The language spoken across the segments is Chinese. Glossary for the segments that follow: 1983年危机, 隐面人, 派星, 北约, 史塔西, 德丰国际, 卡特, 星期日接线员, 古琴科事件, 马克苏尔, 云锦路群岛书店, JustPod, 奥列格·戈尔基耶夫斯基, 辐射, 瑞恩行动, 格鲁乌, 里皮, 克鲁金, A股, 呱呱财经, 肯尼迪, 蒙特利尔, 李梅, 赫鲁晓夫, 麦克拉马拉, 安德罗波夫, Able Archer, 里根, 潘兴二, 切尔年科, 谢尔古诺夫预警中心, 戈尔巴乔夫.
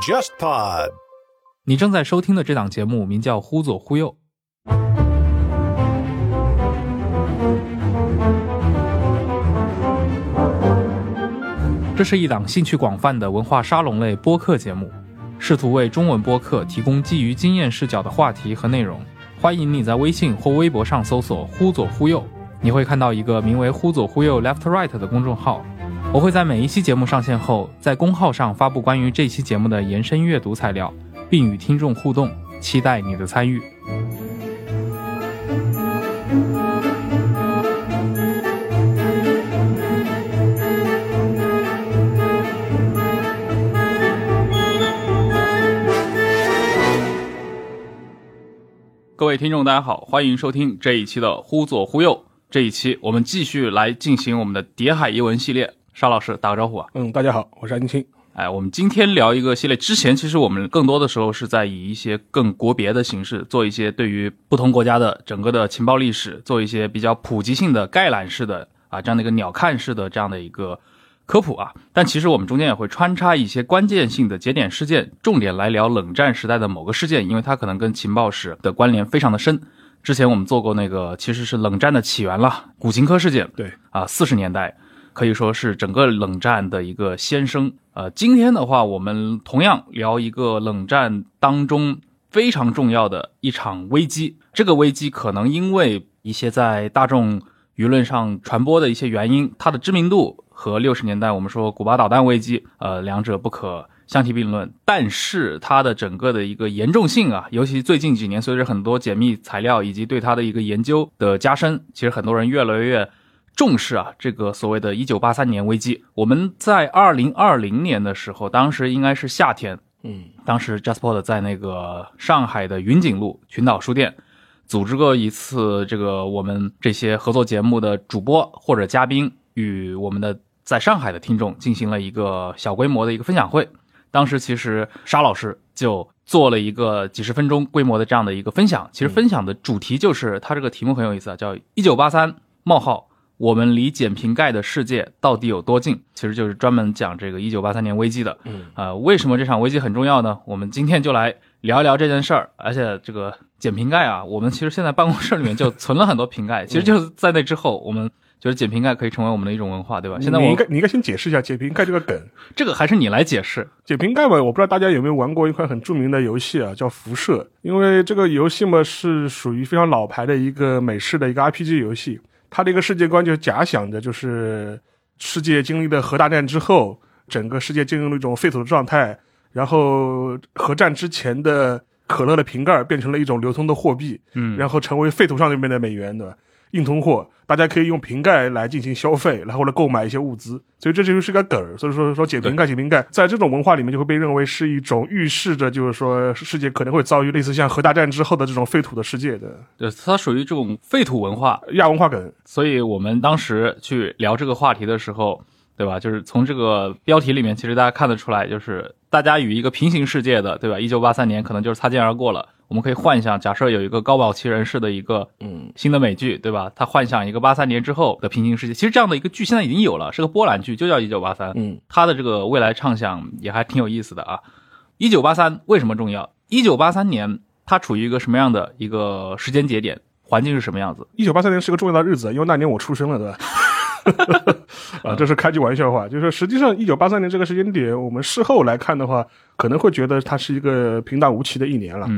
JustPod， 你正在收听的这档节目名叫《忽左忽右》。这是一档兴趣广泛的文化沙龙类播客节目，试图为中文播客提供基于经验视角的话题和内容。欢迎你在微信或微博上搜索“忽左忽右”，你会看到一个名为“忽左忽右 Left Right” 的公众号。我会在每一期节目上线后，在公号上发布关于这期节目的延伸阅读材料，并与听众互动，期待你的参与。各位听众大家好，欢迎收听这一期的忽左忽右。这一期我们继续来进行我们的谍海译文系列。沙老师打个招呼啊。大家好，我是安青。我们今天聊一个系列，之前其实我们更多的时候是在以一些更国别的形式做一些对于不同国家的整个的情报历史做一些比较普及性的概览式的啊，这样的一个鸟瞰式的这样的一个科普啊。但其实我们中间也会穿插一些关键性的节点事件，重点来聊冷战时代的某个事件，因为它可能跟情报史的关联非常的深。之前我们做过那个其实是冷战的起源了，古琴科事件。对啊，40年代可以说是整个冷战的一个先声。今天的话我们同样聊一个冷战当中非常重要的一场危机。这个危机可能因为一些在大众舆论上传播的一些原因，它的知名度和60年代我们说古巴导弹危机两者不可相提并论，但是它的整个的一个严重性啊，尤其最近几年随着很多解密材料以及对它的一个研究的加深，其实很多人越来越重视啊，这个所谓的1983年危机。我们在2020年的时候，当时应该是夏天，当时 JustPod 在那个上海的云锦路群岛书店组织过一次这个我们这些合作节目的主播或者嘉宾与我们的在上海的听众进行了一个小规模的一个分享会。当时其实沙老师就做了一个几十分钟规模的这样的一个分享，其实分享的主题就是它这个题目很有意思啊，叫1983：我们离捡瓶盖的世界到底有多近？其实就是专门讲这个1983年危机的。为什么这场危机很重要呢？我们今天就来聊一聊这件事儿。而且这个捡瓶盖啊，我们其实现在办公室里面就存了很多瓶盖，其实就是在那之后，我们觉得捡瓶盖可以成为我们的一种文化，对吧？现在你应该先解释一下捡瓶盖这个梗。这个还是你来解释。捡瓶盖嘛，我不知道大家有没有玩过一款很著名的游戏啊，叫辐射。因为这个游戏嘛是属于非常老牌的一个美式的一个 RPG 游戏。他的一个世界观就是假想的，就是世界经历了核大战之后，整个世界进入了一种废土的状态，然后核战之前的可乐的瓶盖变成了一种流通的货币，然后成为废土上那边的美元的硬通货，大家可以用瓶盖来进行消费，然后来购买一些物资，所以这就是个梗。所以说解瓶盖在这种文化里面就会被认为是一种预示着，就是说世界可能会遭遇类似像核大战之后的这种废土的世界的。对，它属于这种废土文化亚文化梗。所以我们当时去聊这个话题的时候，对吧，就是从这个标题里面其实大家看得出来，就是大家与一个平行世界的，对吧，1983年可能就是擦肩而过了。我们可以幻想，假设有一个高保奇人士的一个新的美剧，对吧？他幻想一个83年之后的平行世界。其实这样的一个剧现在已经有了，是个波兰剧，就叫1983。他的这个未来畅想也还挺有意思的啊。1983为什么重要 ?1983 年它处于一个什么样的一个时间节点？环境是什么样子 ?1983 年是个重要的日子，因为那年我出生了，对吧？啊，这是开句玩笑话，就是实际上1983年这个时间点，我们事后来看的话，可能会觉得它是一个平淡无奇的一年了。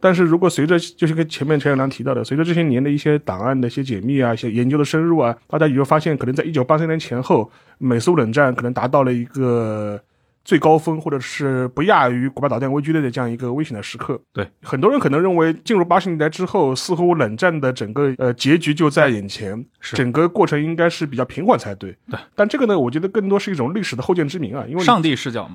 但是如果随着就是跟前面陈小良提到的，随着这些年的一些档案的一些解密啊，一些研究的深入啊，大家也就发现，可能在1983年前后，美苏冷战可能达到了一个最高峰，或者是不亚于古巴导弹危机的这样一个危险的时刻。对，很多人可能认为进入80年代之后，似乎冷战的整个结局就在眼前，整个过程应该是比较平缓才对。对，但这个呢，我觉得更多是一种历史的后见之明啊，因为上帝视角，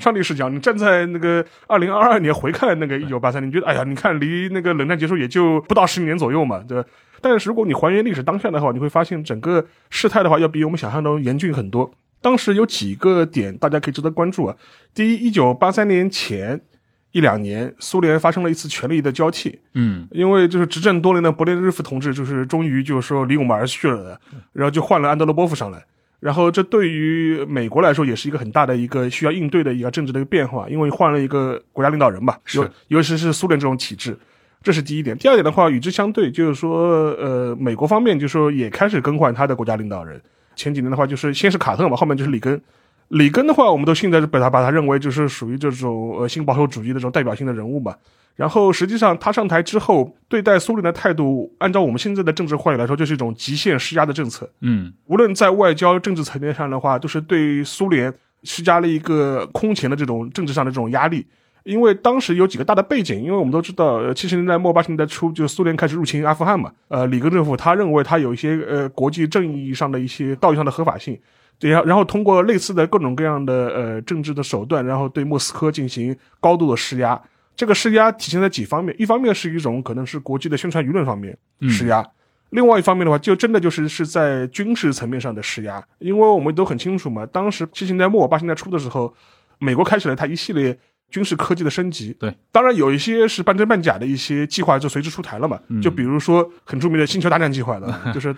你站在那个2022年回看那个1983年，你觉得哎呀，你看离那个冷战结束也就不到10年左右嘛，对吧？但是如果你还原历史当下的话，你会发现整个事态的话，要比我们想象中严峻很多。当时有几个点大家可以值得关注啊。第一 ,1983 年前一两年，苏联发生了一次权力的交替。因为就是执政多年的勃列日夫同志就是终于就是说离我们而去了，然后就换了安德罗波夫上来。然后这对于美国来说也是一个很大的一个需要应对的一个政治的一个变化，因为换了一个国家领导人吧，尤其是苏联这种体制，这是第一点。第二点的话，与之相对就是说美国方面就是说也开始更换他的国家领导人。前几年的话就是先是卡特嘛，后面就是里根。里根的话我们都现在把他认为就是属于这种新保守主义的这种代表性的人物嘛。然后实际上他上台之后对待苏联的态度，按照我们现在的政治话语来说，就是一种极限施压的政策。无论在外交政治层面上的话，就是对苏联施加了一个空前的这种政治上的这种压力。因为当时有几个大的背景，因为我们都知道70年代末80年代初就苏联开始入侵阿富汗嘛，里根政府他认为他有一些国际正义上的一些道义上的合法性，对，然后通过类似的各种各样的政治的手段，然后对莫斯科进行高度的施压。这个施压体现在几方面，一方面是一种可能是国际的宣传舆论方面施压，另外一方面的话就真的就是在军事层面上的施压。因为我们都很清楚嘛，当时70年代末80年代初的时候，美国开始了它一系列军事科技的升级。对，当然有一些是半真半假的一些计划就随之出台了嘛，就比如说很著名的星球大战计划的，就是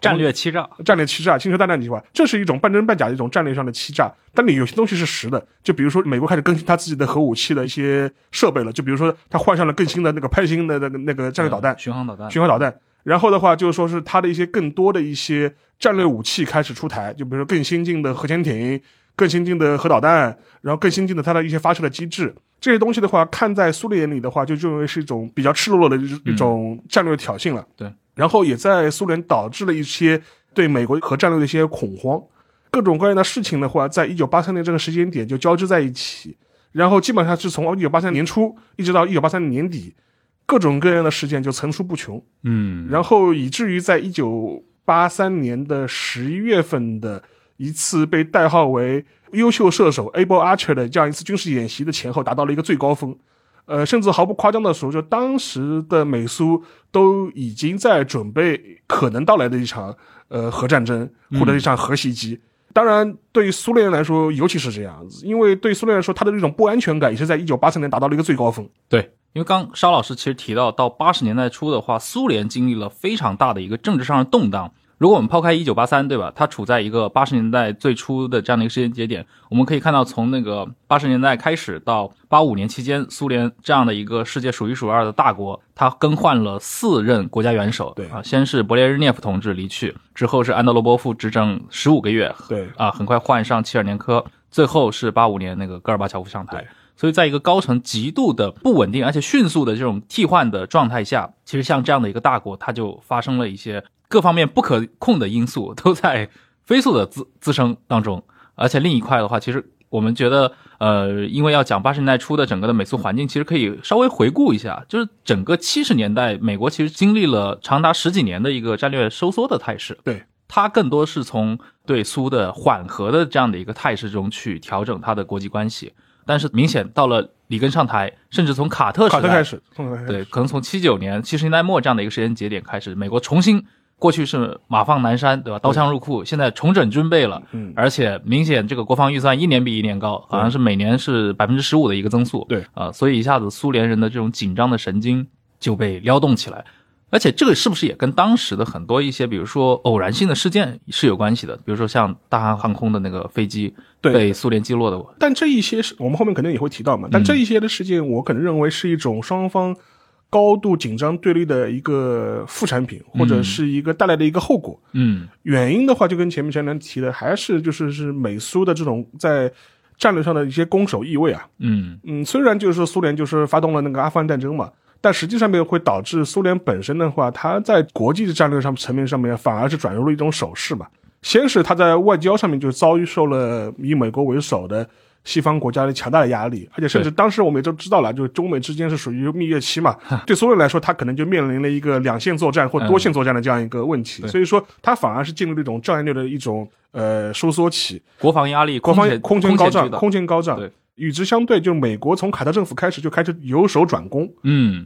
战略欺诈星球大战计划，这是一种半真半假的一种战略上的欺诈。但你有些东西是实的，就比如说美国开始更新他自己的核武器的一些设备了，就比如说他换上了更新的那个派星的那个战略导弹、巡航导弹。然后的话就是说是他的一些更多的一些战略武器开始出台，就比如说更先进的核潜艇、更先进的核导弹，然后更先进的它的一些发射的机制。这些东西的话看在苏联眼里的话就认为是一种比较赤裸裸的一种战略挑衅了。对，然后也在苏联导致了一些对美国核战略的一些恐慌，各种各样的事情的话在1983年这个时间点就交织在一起。然后基本上是从1983年初一直到1983年底，各种各样的事件就层出不穷。然后以至于在1983年的11月份的一次被代号为优秀射手 Able Archer 的这样一次军事演习的前后达到了一个最高峰。甚至毫不夸张的说，就当时的美苏都已经在准备可能到来的一场核战争或者一场核袭击。当然对于苏联来说尤其是这样子，因为对苏联来说它的这种不安全感也是在1983年达到了一个最高峰。对，因为刚沙老师其实提到80年代初的话，苏联经历了非常大的一个政治上的动荡。如果我们抛开1983，对吧，它处在一个80年代最初的这样的一个时间节点，我们可以看到从那个80年代开始到85年期间，苏联这样的一个世界数一数二的大国，它更换了4任国家元首。对啊，先是勃列日涅夫同志离去，之后是安德罗波夫执政15个月，对啊，很快换上切尔年科，最后是85年那个戈尔巴乔夫上台。所以在一个高层极度的不稳定而且迅速的这种替换的状态下，其实像这样的一个大国，它就发生了一些各方面不可控的因素都在飞速的滋生当中。而且另一块的话，其实我们觉得因为要讲80年代初的整个的美苏环境，其实可以稍微回顾一下，就是整个70年代美国其实经历了长达十几年的一个战略收缩的态势。对，它更多是从对苏的缓和的这样的一个态势中去调整它的国际关系。但是明显到了里根上台，甚至从卡特开始，对，可能从79年70年代末这样的一个时间节点开始，美国重新，过去是马放南山，对吧，刀枪入库，现在重整军备了。而且明显这个国防预算一年比一年高，好像是每年是 15% 的一个增速。对啊，所以一下子苏联人的这种紧张的神经就被撩动起来。而且这个是不是也跟当时的很多一些比如说偶然性的事件是有关系的，比如说像大韩航空的那个飞机被苏联击落的。但这一些我们后面肯定也会提到嘛，但这一些的事件我可能认为是一种双方高度紧张对立的一个副产品，或者是一个带来的一个后果。原因的话就跟前面提的还是就是美苏的这种在战略上的一些攻守意味啊。虽然就是说苏联就是发动了那个阿富汗战争嘛，但实际上面会导致苏联本身的话，它在国际战略上层面上面反而是转入了一种守势嘛。先是它在外交上面就遭遇受了以美国为首的西方国家的强大的压力，而且甚至当时我们也都知道了，就是中美之间是属于蜜月期嘛，对苏联来说，它可能就面临了一个2线作战或多线作战的这样一个问题，所以说它反而是进入这种战略的一种收缩期，国防压力，空前高涨。对，与之相对，就美国从卡特政府开始就开始由守转攻，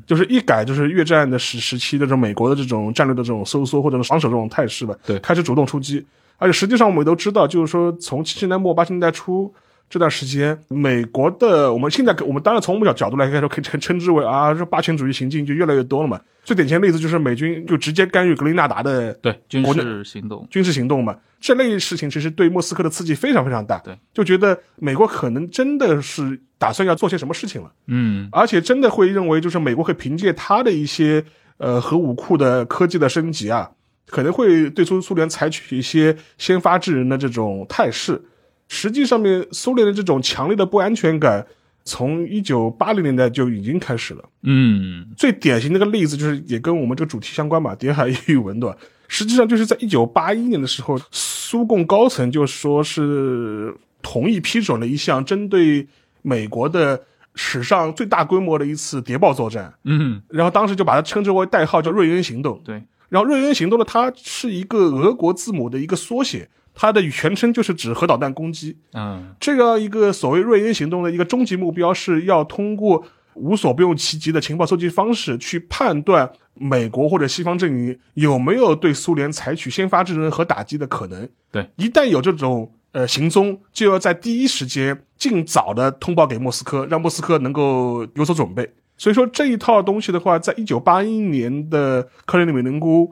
就是一改就是越战的时期的这种美国的这种战略的这种收缩或者防守这种态势吧，对，开始主动出击，而且实际上我们也都知道，就是说从70年代末80年代初。这段时间美国的我们当然从我们角度来看，可以称之为啊，这霸权主义行径就越来越多了嘛。最典型的例子就是美军就直接干预格林纳达的对军事行动嘛，这类事情其实对莫斯科的刺激非常非常大，对，就觉得美国可能真的是打算要做些什么事情了，嗯，而且真的会认为就是美国会凭借他的一些核武库的科技的升级啊，可能会对苏联采取一些先发制人的这种态势。实际上面苏联的这种强烈的不安全感从1980年代就已经开始了。嗯，最典型的一个例子就是也跟我们这个主题相关嘛，谍海语文的。实际上就是在1981年的时候，苏共高层就说是同意批准了一项针对美国的史上最大规模的一次谍报作战。嗯，然后当时就把它称之为代号叫瑞恩行动。对，然后瑞恩行动呢，它是一个俄国字母的一个缩写。它的全称就是指核导弹攻击。嗯，这样一个所谓瑞恩行动的一个终极目标是要通过无所不用其极的情报搜集方式去判断美国或者西方阵营有没有对苏联采取先发制人和打击的可能。对，一旦有这种行踪，就要在第一时间尽早的通报给莫斯科，让莫斯科能够有所准备。所以说这一套东西的话，在1981年的克里米林宫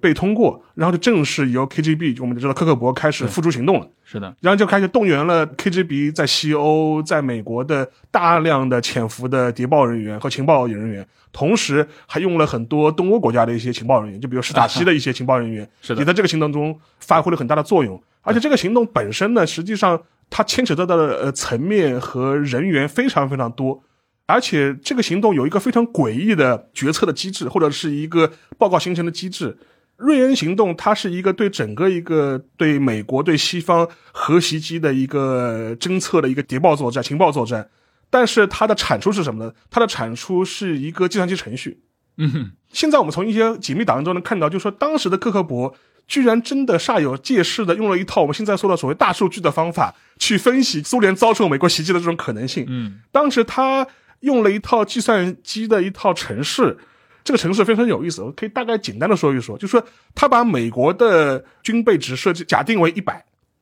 被通过，然后就正式由 KGB 我们就知道克格勃开始付诸行动了。是的，然后就开始动员了 KGB 在西欧在美国的大量的潜伏的谍报人员和情报人员，同时还用了很多东欧国家的一些情报人员，就比如史塔西的一些情报人员，是的，也在这个行动中发挥了很大的作用。而且这个行动本身呢，实际上它牵扯到的层面和人员非常非常多。而且这个行动有一个非常诡异的决策的机制，或者是一个报告形成的机制。瑞恩行动它是一个对整个一个对美国对西方核袭击的一个侦测的一个谍报作战情报作战，但是它的产出是什么呢？它的产出是一个计算机程序。嗯哼，现在我们从一些解密档案中能看到，就是说当时的克格勃居然真的煞有介事的用了一套我们现在说的所谓大数据的方法去分析苏联遭受美国袭击的这种可能性。嗯，当时他用了一套计算机的一套程式，这个程式非常有意思，我可以大概简单的说一说，就是说他把美国的军备值设计假定为100，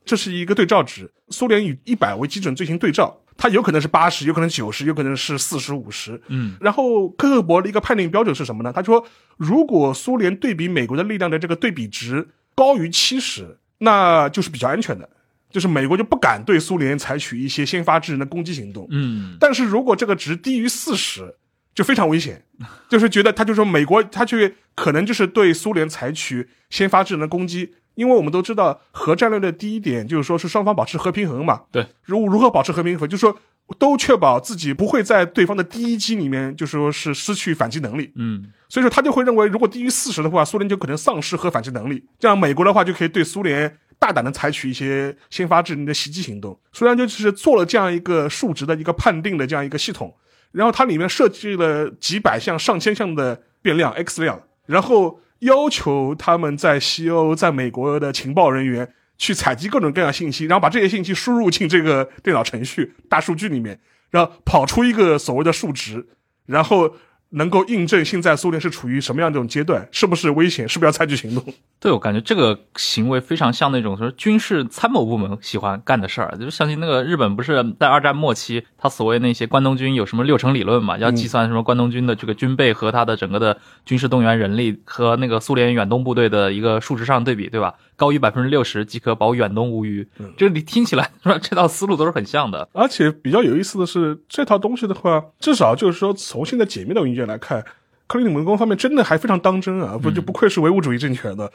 这是一个对照值，苏联以100为基准进行对照，它有可能是80，有可能90，有可能是40、50。嗯，然后克格勃的一个判定标准是什么呢？他说如果苏联对比美国的力量的这个对比值高于70，那就是比较安全的，就是美国就不敢对苏联采取一些先发制人的攻击行动。嗯，但是如果这个值低于40，就非常危险，就是觉得他就说美国他去可能就是对苏联采取先发制人的攻击，因为我们都知道核战略的第一点就是说是双方保持核平衡嘛。对，如何保持核平衡，就是说都确保自己不会在对方的第一击里面就是说是失去反击能力。嗯，所以说他就会认为如果低于40的话，苏联就可能丧失核反击能力，这样美国的话就可以对苏联大胆的采取一些先发制人的袭击行动。虽然就是做了这样一个数值的一个判定的这样一个系统，然后它里面设计了几百项上千项的变量 X 量，然后要求他们在西欧在美国的情报人员去采集各种各样的信息，然后把这些信息输入进这个电脑程序大数据里面，然后跑出一个所谓的数值，然后能够印证现在苏联是处于什么样的这种阶段，是不是危险，是不是要采取行动。对，我感觉这个行为非常像那种说军事参谋部门喜欢干的事儿，就是相信那个日本不是在二战末期他所谓那些关东军有什么6成理论嘛，要计算什么关东军的这个军备和他的整个的军事动员人力和那个苏联远东部队的一个数值上对比，对吧，高于 60% 即可保远东无虞。这你听起来说这套思路都是很像的。而且比较有意思的是，这套东西的话至少就是说从现在解密的文件来看，克里姆林宫方面真的还非常当真啊，不愧是唯物主义政权的。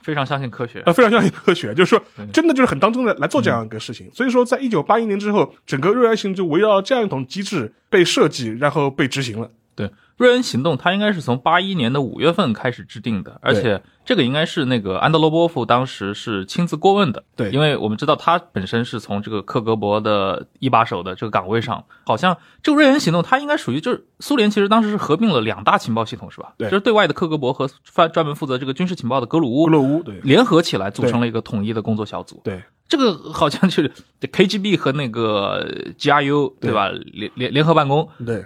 非常相信科学。非常相信科学，就是说真的就是很当真的来做这样一个事情。所以说在1981年之后，整个瑞安行动就围绕这样一种机制被设计然后被执行了。对，瑞恩行动它应该是从81年的5月份开始制定的，而且这个应该是那个安德罗波夫当时是亲自过问的。对，因为我们知道他本身是从这个克格勃的1把手的这个岗位上，好像这个瑞恩行动它应该属于就是苏联其实当时是合并了2大情报系统是吧？对，就是对外的克格勃和专门负责这个军事情报的格鲁乌对联合起来组成了一个统一的工作小组。对。这个好像就是 KGB 和那个 GRU 对吧？联合办公。对。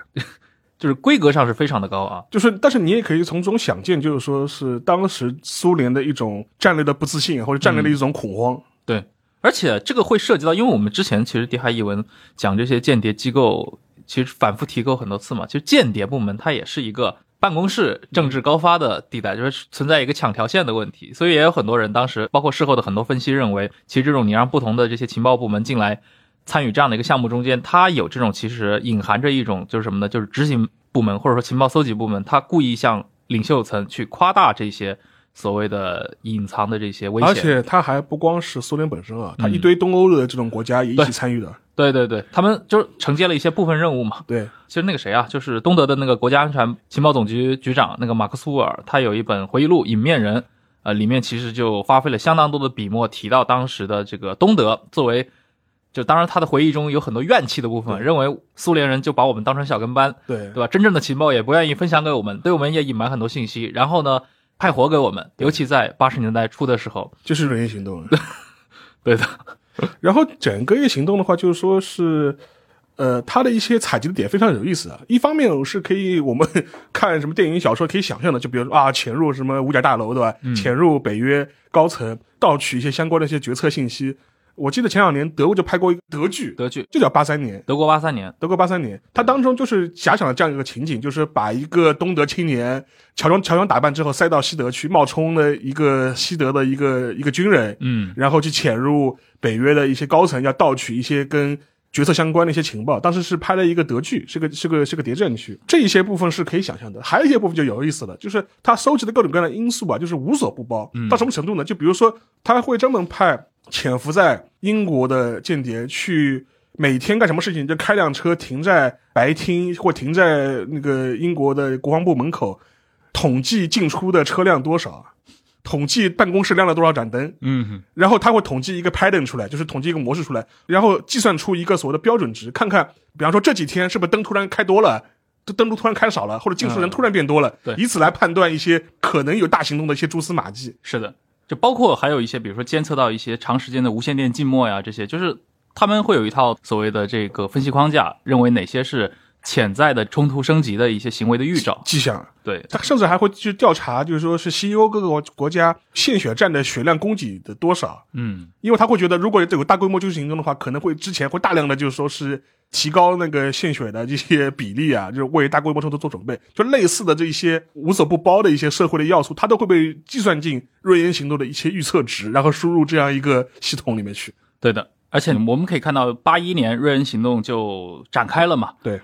就是规格上是非常的高啊，就是但是你也可以从中想见，就是说是当时苏联的一种战略的不自信或者战略的一种恐慌。对，而且这个会涉及到，因为我们之前其实谍海译文讲这些间谍机构，其实反复提过很多次嘛。其实间谍部门它也是一个办公室政治高发的地带，就是存在一个抢条线的问题。所以也有很多人当时，包括事后的很多分析认为，其实这种你让不同的这些情报部门进来参与这样的一个项目中间，它有这种其实隐含着一种就是什么呢？就是执行部门或者说情报搜集部门，它故意向领袖层去夸大这些所谓的隐藏的这些危险。而且它还不光是苏联本身啊，它一堆东欧的这种国家也一起参与的。对对对，他们就是承接了一些部分任务嘛。对，其实那个谁啊，就是东德的那个国家安全情报总局局长那个马克苏尔，他有一本回忆录《隐面人》，里面其实就花费了相当多的笔墨提到当时的这个东德作为，就当然他的回忆中有很多怨气的部分，认为苏联人就把我们当成小跟班，对吧？真正的情报也不愿意分享给我们，对我们也隐瞒很多信息，然后呢派活给我们，尤其在80年代初的时候，就是软硬行动对的。然后整个一个行动的话，就是说是它的一些采集的点非常有意思啊。一方面是可以我们看什么电影小说可以想象的，就比如说啊，潜入什么五角大楼，对吧？潜入北约高层，盗取一些相关的一些决策信息。我记得前两年德国就拍过一个德剧就叫83年，德国83年。它当中就是假想了这样一个情景，就是把一个东德青年乔装打扮之后塞到西德去，冒充了一个西德的一个军人，然后去潜入北约的一些高层，要盗取一些跟决策相关的一些情报。当时是拍了一个德剧，是个谍战剧。这一些部分是可以想象的，还有一些部分就有意思了，就是他收集的各种各样的因素吧，就是无所不包。到什么程度呢？就比如说他会专门派潜伏在英国的间谍去，每天干什么事情，就开辆车停在白厅或停在那个英国的国防部门口，统计进出的车辆多少，统计办公室亮了多少盏灯，然后他会统计一个 pattern 出来，就是统计一个模式出来，然后计算出一个所谓的标准值，看看比方说这几天是不是灯突然开多了，灯突然开少了，或者进出人突然变多了，以此来判断一些可能有大行动的一些蛛丝马迹。是的，就包括还有一些比如说监测到一些长时间的无线电静默呀，这些就是他们会有一套所谓的这个分析框架，认为哪些是潜在的冲突升级的一些行为的预兆迹象。对，他甚至还会去调查，就是说是西欧各个国家献血站的血量供给的多少。因为他会觉得如果有大规模军事行动的话，可能会之前会大量的就是说是提高那个献血的这些比例啊，就是为大规模冲突做准备，就类似的这些无所不包的一些社会的要素，它都会被计算进瑞恩行动的一些预测值，然后输入这样一个系统里面去。对的，而且我们可以看到81年瑞恩行动就展开了嘛。对，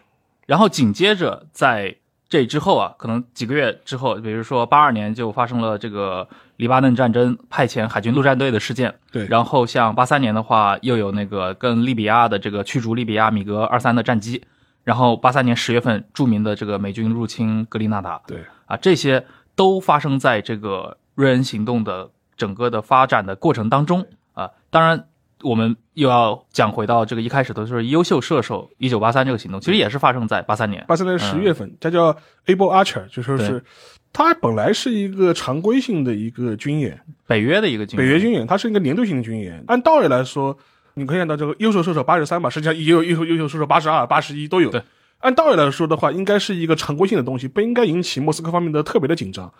然后紧接着在这之后啊，可能几个月之后，比如说82年就发生了这个黎巴嫩战争派遣海军陆战队的事件。对，然后像83年的话，又有那个跟利比亚的这个驱逐利比亚米格23的战机，然后83年10月份著名的这个美军入侵格林纳达。对啊，这些都发生在这个瑞恩行动的整个的发展的过程当中啊。当然我们又要讲回到这个一开始的就是优秀射手1983这个行动，其实也是发生在83年10月份。它叫 Able Archer， 就是它本来是一个常规性的一个军演，北约军演，它是一个年度性的军演。按道理来说，你可以看到这个优秀射手83吧，实际上也有优秀射手82、81都有。对，按道理来说的话，应该是一个常规性的东西，不应该引起莫斯科方面的特别的紧张。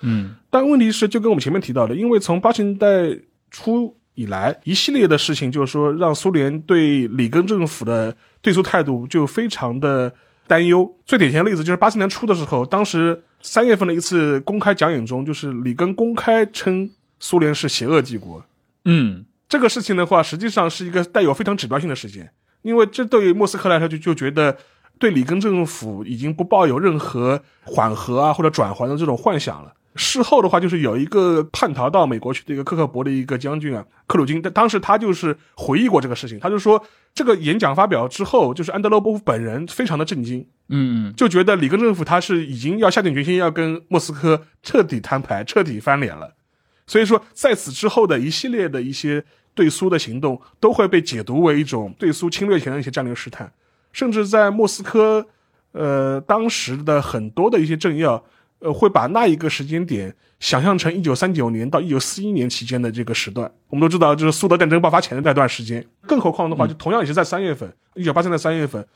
但问题是，就跟我们前面提到的，因为从80年代初以来一系列的事情，就是说让苏联对里根政府的对苏态度就非常的担忧。最典型的例子就是84年初的时候，当时3月份的一次公开讲演中，就是里根公开称苏联是邪恶帝国。这个事情的话实际上是一个带有非常指标性的事件，因为这对于莫斯科来说就觉得对里根政府已经不抱有任何缓和啊或者转圜的这种幻想了。事后的话，就是有一个叛逃到美国去的一个克克勃的一个将军啊，克鲁金，当时他就是回忆过这个事情，他就说这个演讲发表之后，就是安德罗波夫本人非常的震惊，就觉得里根政府他是已经要下定决心要跟莫斯科彻底摊牌、彻底翻脸了。所以说，在此之后的一系列的一些对苏的行动，都会被解读为一种对苏侵略前的一些战略试探，甚至在莫斯科，当时的很多的一些政要。会把那一个时间点想象成1939年到1941年期间的这个时段。我们都知道，就是苏德战争爆发前的那段时间。更何况的话，就同样也是在3月份 ,1983 年3月份，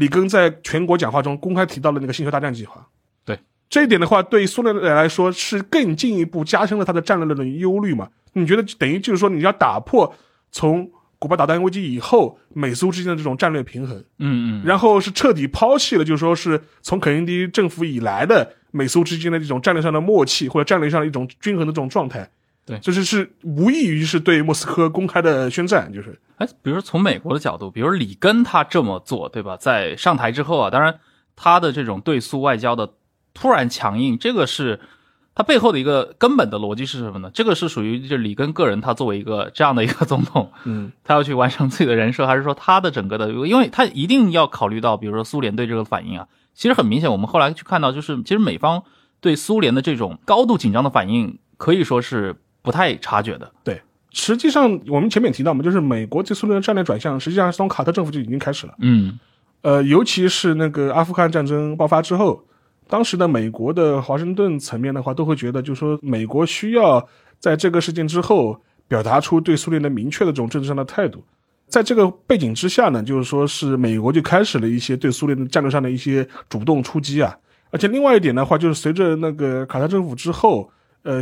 里根在全国讲话中公开提到了那个星球大战计划。对。这一点的话，对苏联来说是更进一步加深了他的战略的忧虑嘛。你觉得等于就是说你要打破从古巴导弹危机以后美苏之间的这种战略平衡，嗯嗯，然后是彻底抛弃了就是说是从肯尼迪政府以来的美苏之间的这种战略上的默契或者战略上的一种均衡的这种状态，对，就是是无异于是对莫斯科公开的宣战，就是哎，比如说从美国的角度，比如里根他这么做，对吧？在上台之后啊，当然他的这种对苏外交的突然强硬，这个是他背后的一个根本的逻辑是什么呢？这个是属于就里根个人，他作为一个这样的一个总统，嗯，他要去完成自己的人设，还是说他的整个的，因为他一定要考虑到，比如说苏联对这个反应啊，其实很明显，我们后来去看到，就是其实美方对苏联的这种高度紧张的反应，可以说是不太察觉的。对，实际上我们前面提到嘛，就是美国对苏联的战略转向，实际上是从卡特政府就已经开始了。嗯，尤其是那个阿富汗战争爆发之后，当时的美国的华盛顿层面的话，都会觉得，就是说美国需要在这个事件之后表达出对苏联的明确的这种政治上的态度。在这个背景之下呢，就是说是美国就开始了一些对苏联的战略上的一些主动出击啊。而且另外一点的话，就是随着那个卡特政府之后。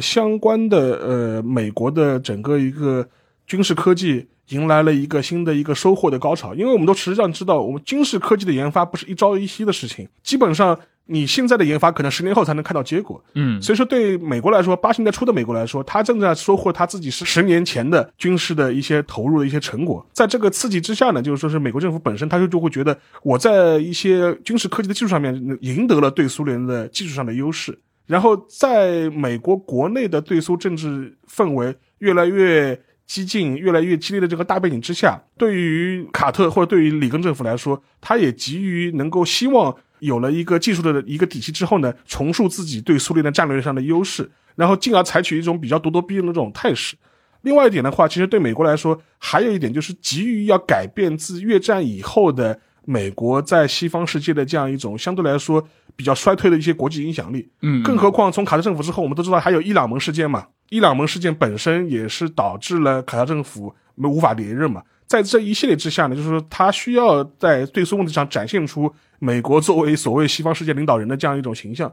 相关的美国的整个一个军事科技迎来了一个新的一个收获的高潮，因为我们都实际上知道，我们军事科技的研发不是一朝一夕的事情，基本上你现在的研发可能10年后才能看到结果。嗯，所以说对美国来说，80年代初的美国来说，他正在收获他自己是10年前的军事的一些投入的一些成果。在这个刺激之下呢，就是说是美国政府本身他就会觉得，我在一些军事科技的技术上面赢得了对苏联的技术上的优势。然后在美国国内的对苏政治氛围越来越激进越来越激烈的这个大背景之下，对于卡特或者对于里根政府来说，他也急于能够希望有了一个技术的一个底气之后呢，重塑自己对苏联的战略上的优势，然后进而采取一种比较咄咄逼人的这种态势。另外一点的话，其实对美国来说还有一点，就是急于要改变自越战以后的美国在西方世界的这样一种相对来说比较衰退的一些国际影响力。嗯，更何况从卡特政府之后，我们都知道还有伊朗盟事件嘛，伊朗盟事件本身也是导致了卡特政府无法连任嘛。在这一系列之下呢，就是说他需要在对苏问题上展现出美国作为所谓西方世界领导人的这样一种形象。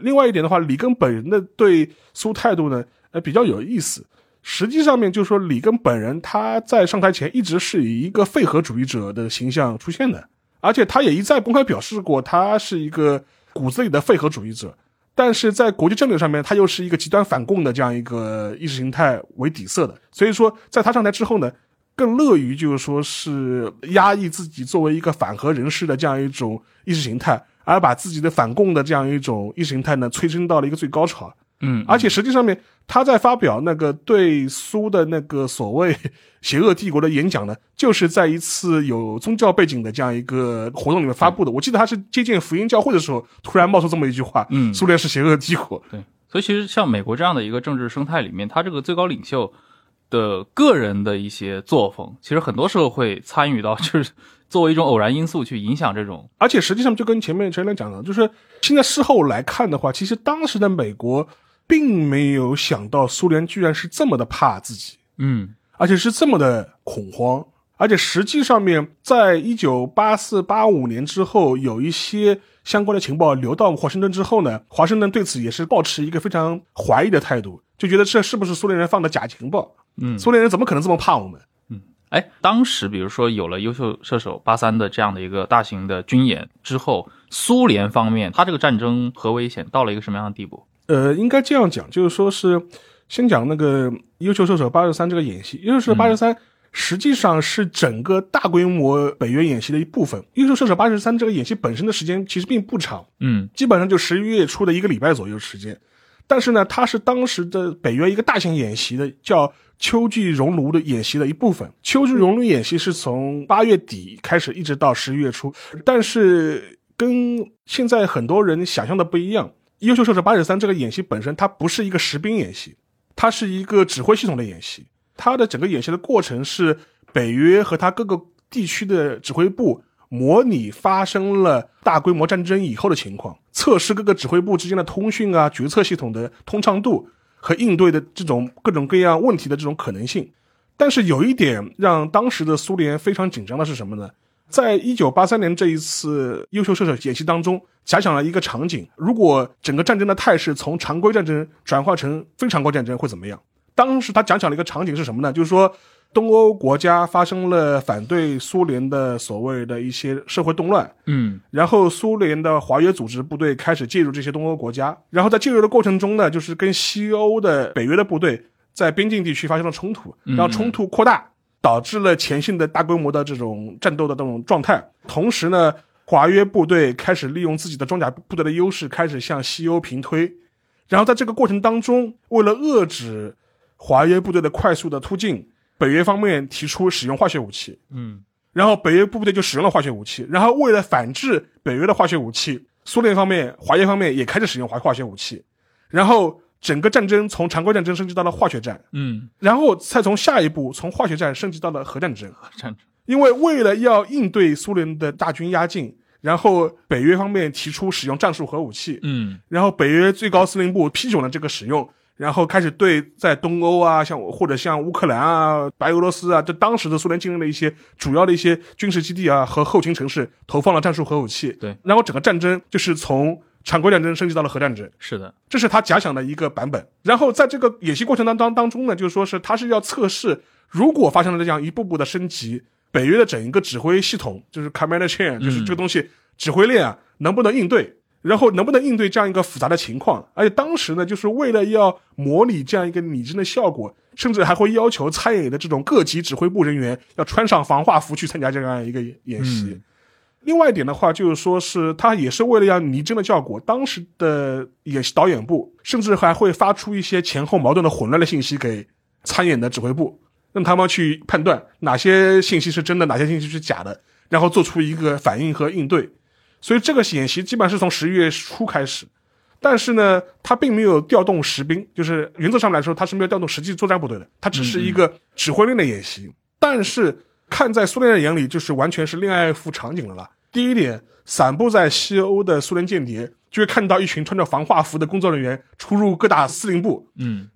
另外一点的话，里根本人的对苏态度呢，比较有意思。实际上面就是说，里根本人他在上台前一直是以一个废核主义者的形象出现的，而且他也一再公开表示过，他是一个骨子里的废核主义者，但是在国际政治上面，他又是一个极端反共的这样一个意识形态为底色的。所以说，在他上台之后呢，更乐于就是说是压抑自己作为一个反核人士的这样一种意识形态，而把自己的反共的这样一种意识形态呢，催生到了一个最高潮。嗯，而且实际上面他在发表那个对苏的那个所谓邪恶帝国的演讲呢，就是在一次有宗教背景的这样一个活动里面发布的。我记得他是接见福音教会的时候突然冒出这么一句话，嗯，苏联是邪恶帝国。对，所以其实像美国这样的一个政治生态里面，他这个最高领袖的个人的一些作风，其实很多时候会参与到，就是作为一种偶然因素去影响这种。而且实际上就跟前面陈亮讲的，就是现在事后来看的话，其实当时的美国并没有想到苏联居然是这么的怕自己，嗯，而且是这么的恐慌。而且实际上面在1984、85年之后，有一些相关的情报流到华盛顿之后呢，华盛顿对此也是抱持一个非常怀疑的态度，就觉得这是不是苏联人放的假情报，嗯，苏联人怎么可能这么怕我们。嗯，哎，当时比如说有了优秀射手83的这样的一个大型的军演之后，苏联方面他这个战争核危险到了一个什么样的地步？应该这样讲，就是说是先讲那个优秀射手83这个演习。优秀射手83实际上是整个大规模北约演习的一部分。优秀射手83这个演习本身的时间其实并不长，嗯，基本上就11月初的一个礼拜左右时间。但是呢，它是当时的北约一个大型演习的叫秋季熔炉的演习的一部分。秋季熔炉演习是从8月底开始一直到11月初，但是跟现在很多人想象的不一样。优秀射手83这个演习本身它不是一个实兵演习，它是一个指挥系统的演习。它的整个演习的过程是北约和它各个地区的指挥部模拟发生了大规模战争以后的情况，测试各个指挥部之间的通讯啊、决策系统的通畅度和应对的这种各种各样问题的这种可能性。但是有一点让当时的苏联非常紧张的是什么呢？在1983年这一次优秀射手演习当中，假想了一个场景，如果整个战争的态势从常规战争转化成非常规战争会怎么样。当时他假想了一个场景是什么呢？就是说东欧国家发生了反对苏联的所谓的一些社会动乱，嗯，然后苏联的华约组织部队开始介入这些东欧国家，然后在介入的过程中呢，就是跟西欧的北约的部队在边境地区发生了冲突，然后冲突扩大，导致了前线的大规模的这种战斗的这种状态。同时呢，华约部队开始利用自己的装甲部队的优势，开始向西欧平推，然后在这个过程当中，为了遏制华约部队的快速的突进，北约方面提出使用化学武器，嗯，然后北约部队就使用了化学武器，然后为了反制北约的化学武器，苏联方面、华约方面也开始使用化学武器，然后整个战争从常规战争升级到了化学战，嗯，然后再从下一步从化学战升级到了核战争。因为为了要应对苏联的大军压境，然后北约方面提出使用战术核武器，嗯，然后北约最高司令部批准了这个使用。然后开始对在东欧啊，像或者像乌克兰啊、白俄罗斯啊，这当时的苏联境内的一些主要的一些军事基地啊和后勤城市投放了战术核武器。对，然后整个战争就是从常规战争升级到了核战争。是的，这是他假想的一个版本。然后在这个演习过程当中呢，就是说是他是要测试，如果发生了这样一步步的升级，北约的整一个指挥系统就是 command chain， 就是这个东西指挥链啊，能不能应对？然后能不能应对这样一个复杂的情况？而且当时呢，就是为了要模拟这样一个拟真的效果，甚至还会要求参演的这种各级指挥部人员要穿上防化服去参加这样一个演习。另外一点的话，就是说是他也是为了要拟真的效果，当时的演习导演部甚至还会发出一些前后矛盾的混乱的信息给参演的指挥部，让他们去判断哪些信息是真的，哪些信息是假的，然后做出一个反应和应对。所以这个演习基本上是从11月初开始，但是呢，他并没有调动实兵，就是原则上来说，他是没有调动实际作战部队的，他只是一个指挥令的演习。但是看在苏联人眼里，就是完全是另外一幅场景了啦。第一点，散布在西欧的苏联间谍就会看到一群穿着防化服的工作人员出入各大司令部，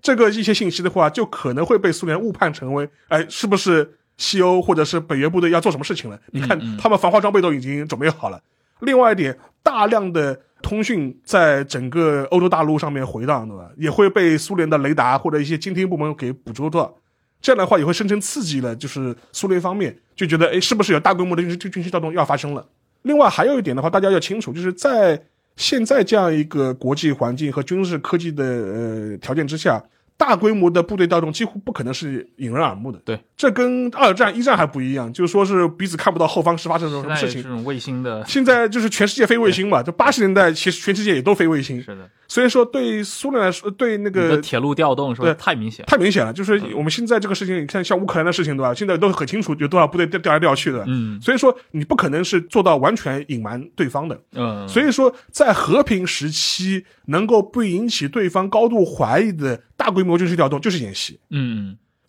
这个一些信息的话，就可能会被苏联误判成为，哎，是不是西欧或者是北约部队要做什么事情了？你看他们防化装备都已经准备好了。另外一点，大量的通讯在整个欧洲大陆上面回荡，对吧？也会被苏联的雷达或者一些监听部门给捕捉到。这样的话也会深深刺激了，就是苏联方面就觉得，诶，是不是有大规模的军事调动要发生了？另外还有一点的话，大家要清楚，就是在现在这样一个国际环境和军事科技的条件之下，大规模的部队调动几乎不可能是引人耳目的。对，这跟二战、一战还不一样，就是说是彼此看不到后方是发生什么事情。这种卫星的，现在就是全世界飞卫星嘛，就80年代其实全世界也都飞卫星。是的，所以说对苏联来说，对那个铁路调动说太明显了，太明显了。就是我们现在这个事情，你看像乌克兰的事情，对吧？现在都很清楚有多少部队调来调去的。所以说你不可能是做到完全隐瞒对方的。所以说在和平时期能够不引起对方高度怀疑的大规模军事调动就是演习。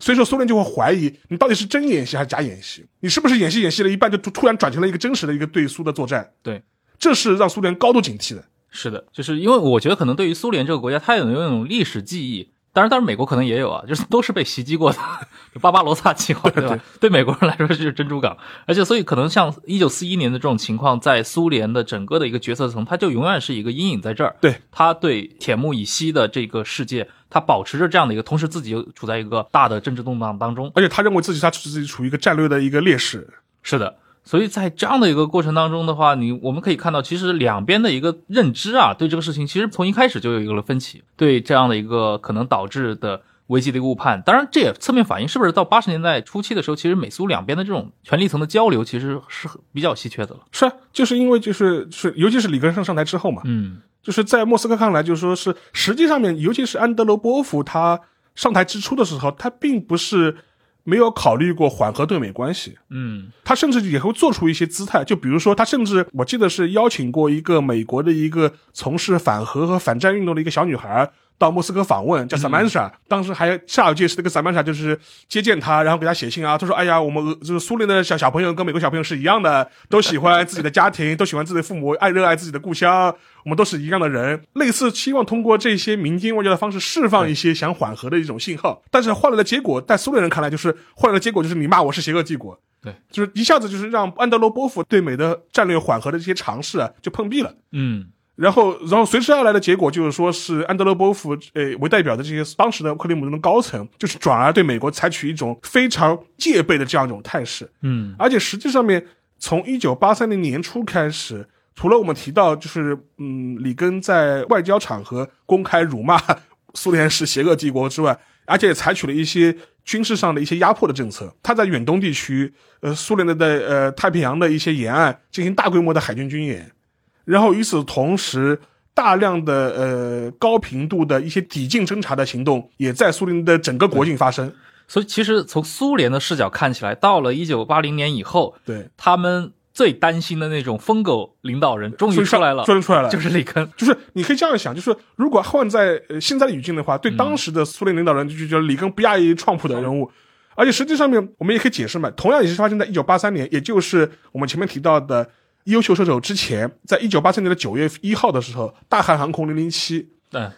所以说苏联就会怀疑你到底是真演习还是假演习，你是不是演习了一半就突然转成了一个真实的一个对苏的作战。对，这是让苏联高度警惕的。是的，就是因为我觉得可能对于苏联这个国家，它有那种历史记忆，当然美国可能也有啊，就是都是被袭击过的，就巴巴罗萨计划，对吧？ 对美国人来说就是珍珠港，而且所以可能像1941年的这种情况，在苏联的整个的一个决策层，它就永远是一个阴影在这儿。对，它对铁幕以西的这个世界，它保持着这样的一个，同时自己又处在一个大的政治动荡当中，而且他认为自己处于一个战略的一个劣势。是的。所以在这样的一个过程当中的话，我们可以看到，其实两边的一个认知啊，对这个事情其实从一开始就有一个分歧，对这样的一个可能导致的危机的一个误判。当然这也侧面反映是不是到80年代初期的时候，其实美苏两边的这种权力层的交流其实是比较稀缺的了。是啊，就是因为就是尤其是里根上台之后嘛，就是在莫斯科看来，就是说是实际上面，尤其是安德罗波夫他上台之初的时候，他并不是没有考虑过缓和对美关系，他甚至也会做出一些姿态，就比如说，他甚至我记得是邀请过一个美国的一个从事反核和反战运动的一个小女孩到莫斯科访问，叫 Samantha，当时还下有介事那个 Samantha 就是接见他，然后给他写信啊，他说：“哎呀，我们就是苏联的小朋友跟美国小朋友是一样的，都喜欢自己的家庭，都喜欢自己的父母，热爱自己的故乡，我们都是一样的人。”类似希望通过这些民间外交的方式释放一些想缓和的一种信号，但是换来的结果，在苏联人看来就是换来的结果就是你骂我是邪恶帝国，对，就是一下子就是让安德罗波夫对美的战略缓和的这些尝试啊就碰壁了，然后随之而来的结果就是说是安德勒波夫为代表的这些当时的克里姆林的高层，就是转而对美国采取一种非常戒备的这样一种态势。嗯，而且实际上面从1983年年初开始，除了我们提到就是里根在外交场合公开辱骂苏联是邪恶帝国之外，而且也采取了一些军事上的一些压迫的政策。他在远东地区苏联的太平洋的一些沿岸进行大规模的海军军演。然后与此同时，大量的高频度的一些抵近侦察的行动也在苏联的整个国境发生。所以其实从苏联的视角看起来，到了1980年以后，对他们最担心的那种疯狗领导人终于出来了，终于出来了，就是里根。就是你可以这样想，就是如果换在现在的语境的话，对当时的苏联领导人就觉得里根不亚于川普的人物。而且实际上面我们也可以解释嘛，同样也是发生在1983年，也就是我们前面提到的优秀射手之前，在1983年的9月1号的时候，大韩航空007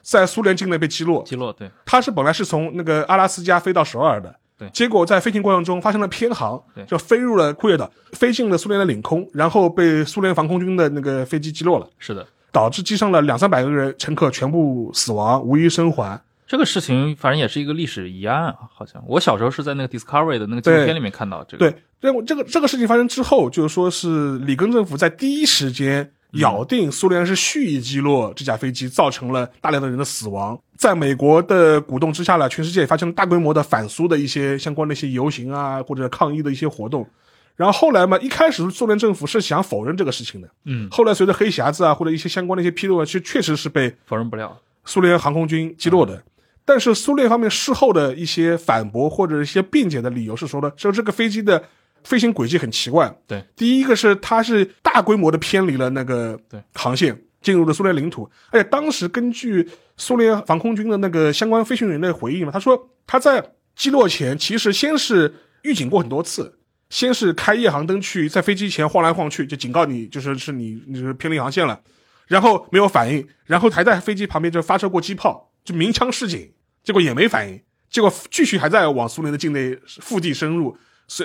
在苏联境内被击落，对，它是本来是从那个阿拉斯加飞到首尔的，对，结果在飞行过程中发生了偏航，就飞入了库页岛，飞进了苏联的领空，然后被苏联防空军的那个飞机击落了，是的，导致机上了200-300个人乘客全部死亡，无一生还。这个事情反正也是一个历史疑案啊，好像我小时候是在那个 Discovery 的那个纪录片里面看到这个。对，这个事情发生之后，就是说是里根政府在第一时间咬定苏联是蓄意击落这架飞机，造成了大量的人的死亡。在美国的鼓动之下呢，全世界也发生了大规模的反苏的一些相关的一些游行啊，或者抗议的一些活动。然后后来嘛，一开始苏联政府是想否认这个事情的，后来随着黑匣子啊或者一些相关的一些披露啊，其实确实是被否认不了，苏联航空军击落的。但是苏联方面事后的一些反驳或者一些辩解的理由是说呢，说这个飞机的飞行轨迹很奇怪。对，第一个是它是大规模的偏离了那个航线，进入了苏联领土。而且当时根据苏联防空军的那个相关飞行员的回应嘛，他说他在击落前其实先是预警过很多次，先是开夜航灯去在飞机前晃来晃去，就警告你就是你偏离航线了，然后没有反应，然后还在飞机旁边就发射过机炮，就鸣枪示警。结果也没反应，结果继续还在往苏联的境内腹地深入，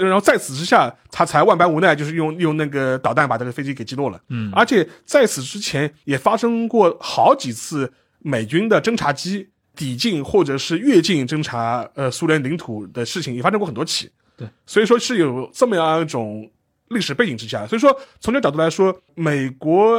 然后在此之下，他才万般无奈，就是用那个导弹把这个飞机给击落了。而且在此之前也发生过好几次美军的侦察机抵近或者是越境侦察苏联领土的事情，也发生过很多起。对，所以说是有这么样一种历史背景之下，所以说从这角度来说，美国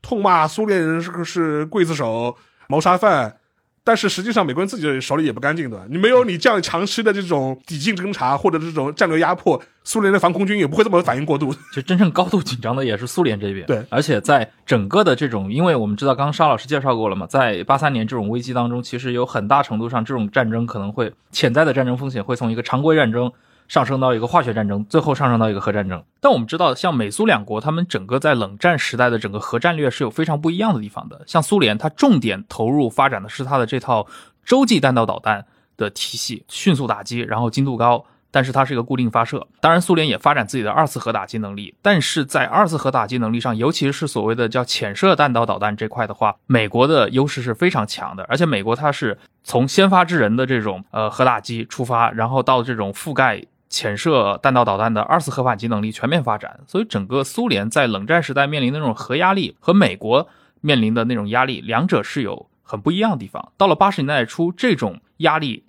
痛骂苏联人是刽子手、谋杀犯。但是实际上美国人自己手里也不干净的，你没有你这样长期的这种抵近侦察或者这种战略压迫，苏联的防空军也不会这么反应过度。就真正高度紧张的也是苏联这边。对，而且在整个的这种，因为我们知道刚刚沙老师介绍过了嘛，在83年这种危机当中，其实有很大程度上这种战争可能会潜在的战争风险会从一个常规战争上升到一个化学战争，最后上升到一个核战争。但我们知道像美苏两国，他们整个在冷战时代的整个核战略是有非常不一样的地方的。像苏联，它重点投入发展的是它的这套洲际弹道导弹的体系，迅速打击，然后精度高，但是它是一个固定发射。当然苏联也发展自己的二次核打击能力，但是在二次核打击能力上，尤其是所谓的叫潜射弹道导弹这块的话，美国的优势是非常强的。而且美国它是从先发制人的这种核打击出发，然后到这种覆盖潜射弹道导弹的二次核反击能力全面发展。所以整个苏联在冷战时代面临的那种核压力和美国面临的那种压力，两者是有很不一样的地方。到了80年代初，这种压力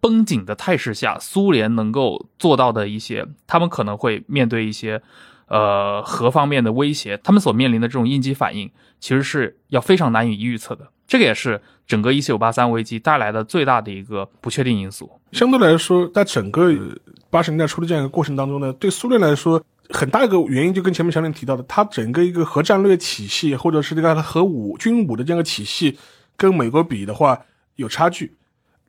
绷紧的态势下，苏联能够做到的一些，他们可能会面对一些核方面的威胁，他们所面临的这种应激反应其实是要非常难以预测的。这个也是整个1983危机带来的最大的一个不确定因素。相对来说，在整个80年代初的这样一个过程当中呢，对苏联来说很大一个原因就跟前面小林提到的，它整个一个核战略体系或者是这个核武军武的这样一个体系跟美国比的话有差距。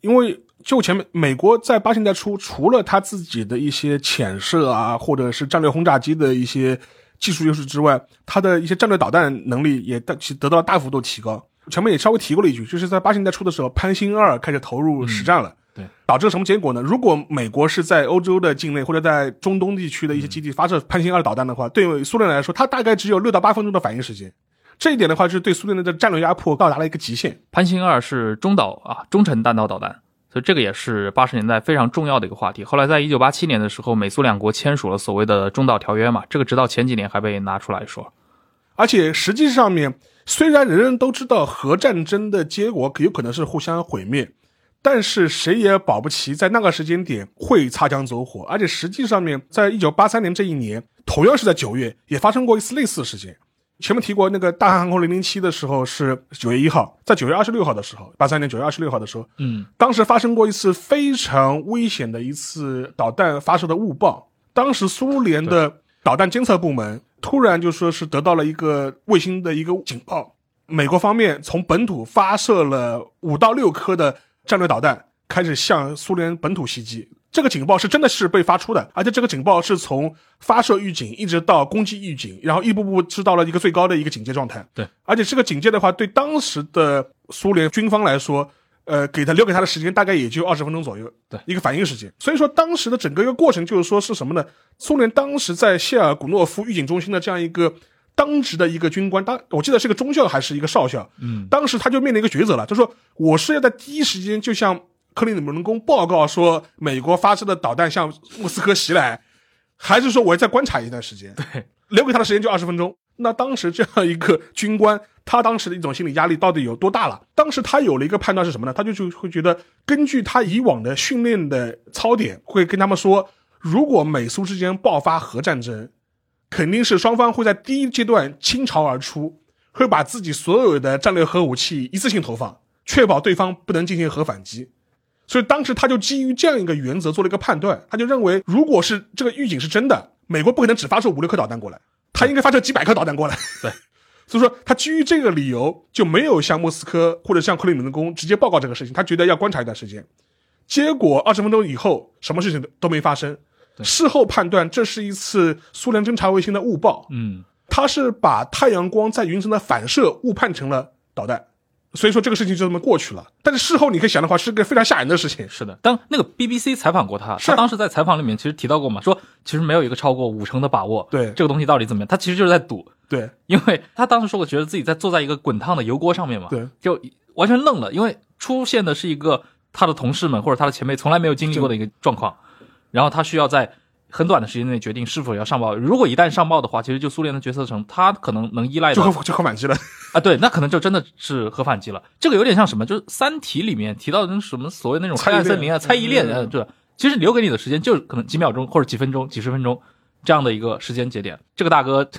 因为就前面美国在80年代初，除了它自己的一些潜射啊或者是战略轰炸机的一些技术优势之外，它的一些战略导弹能力也得到大幅度提高。前面也稍微提过了一句，就是在80年代初的时候，潘兴二开始投入实战了。导致什么结果呢？如果美国是在欧洲的境内或者在中东地区的一些基地发射潘兴二导弹的话，对苏联来说它大概只有6到8分钟的反应时间。这一点的话是对苏联的战略压迫到达了一个极限。潘兴二是中程弹道导弹，所以这个也是80年代非常重要的一个话题。后来在1987年的时候，美苏两国签署了所谓的中导条约嘛，这个直到前几年还被拿出来说。而且实际上面虽然人人都知道核战争的结果有可能是互相毁灭，但是谁也保不齐在那个时间点会擦枪走火。而且实际上面在1983年这一年，同样是在9月也发生过一次类似事件。前面提过那个大韩航空007的时候是9月1号，在9月26号的时候，83年9月26号的时候，当时发生过一次非常危险的一次导弹发射的误报。当时苏联的导弹监测部门突然就说是得到了一个卫星的一个警报，美国方面从本土发射了5到6颗的战略导弹开始向苏联本土袭击。这个警报是真的是被发出的，而且这个警报是从发射预警一直到攻击预警，然后一步步知道了一个最高的一个警戒状态。对，而且这个警戒的话，对当时的苏联军方来说，留给他的时间大概也就20分钟左右，对，一个反应时间。所以说当时的整个一个过程就是说是什么呢？苏联当时在谢尔古诺夫预警中心的这样一个当值的一个军官，我记得是个中校还是一个少校，当时他就面临一个抉择了，就说我是要在第一时间就向克里姆林宫报告说美国发射的导弹向莫斯科袭来，还是说我要再观察一段时间？对，留给他的时间就20分钟。那当时这样一个军官，他当时的一种心理压力到底有多大了？当时他有了一个判断是什么呢？他就会觉得根据他以往的训练的操点，会跟他们说，如果美苏之间爆发核战争，肯定是双方会在第一阶段倾巢而出，会把自己所有的战略核武器一次性投放，确保对方不能进行核反击。所以当时他就基于这样一个原则做了一个判断，他就认为如果是这个预警是真的，美国不可能只发射5、6颗导弹过来，他应该发射几百颗导弹过来。对，所以说他基于这个理由就没有向莫斯科或者向克里姆林宫直接报告这个事情，他觉得要观察一段时间。结果20分钟以后什么事情都没发生，事后判断这是一次苏联侦察卫星的误报，他是把太阳光在云层的反射误判成了导弹。所以说这个事情就这么过去了，但是事后你可以想的话，是个非常吓人的事情。是的，当那个 BBC 采访过他，他当时在采访里面其实提到过嘛，说其实没有一个超过50%的把握。对，这个东西到底怎么样？他其实就是在赌。对，因为他当时说过，觉得自己在坐在一个滚烫的油锅上面嘛，对，就完全愣了，因为出现的是一个他的同事们或者他的前辈从来没有经历过的一个状况，然后他需要在很短的时间内决定是否要上报。如果一旦上报的话，其实就苏联的决策层，他可能能依赖的就核反击了啊，对，那可能就真的是核反击了。这个有点像什么，就是《三体》里面提到的什么所谓那种黑暗森林啊、猜疑链啊，对，其实留给你的时间就是可能几秒钟或者几分钟、几十分钟这样的一个时间节点。这个大哥，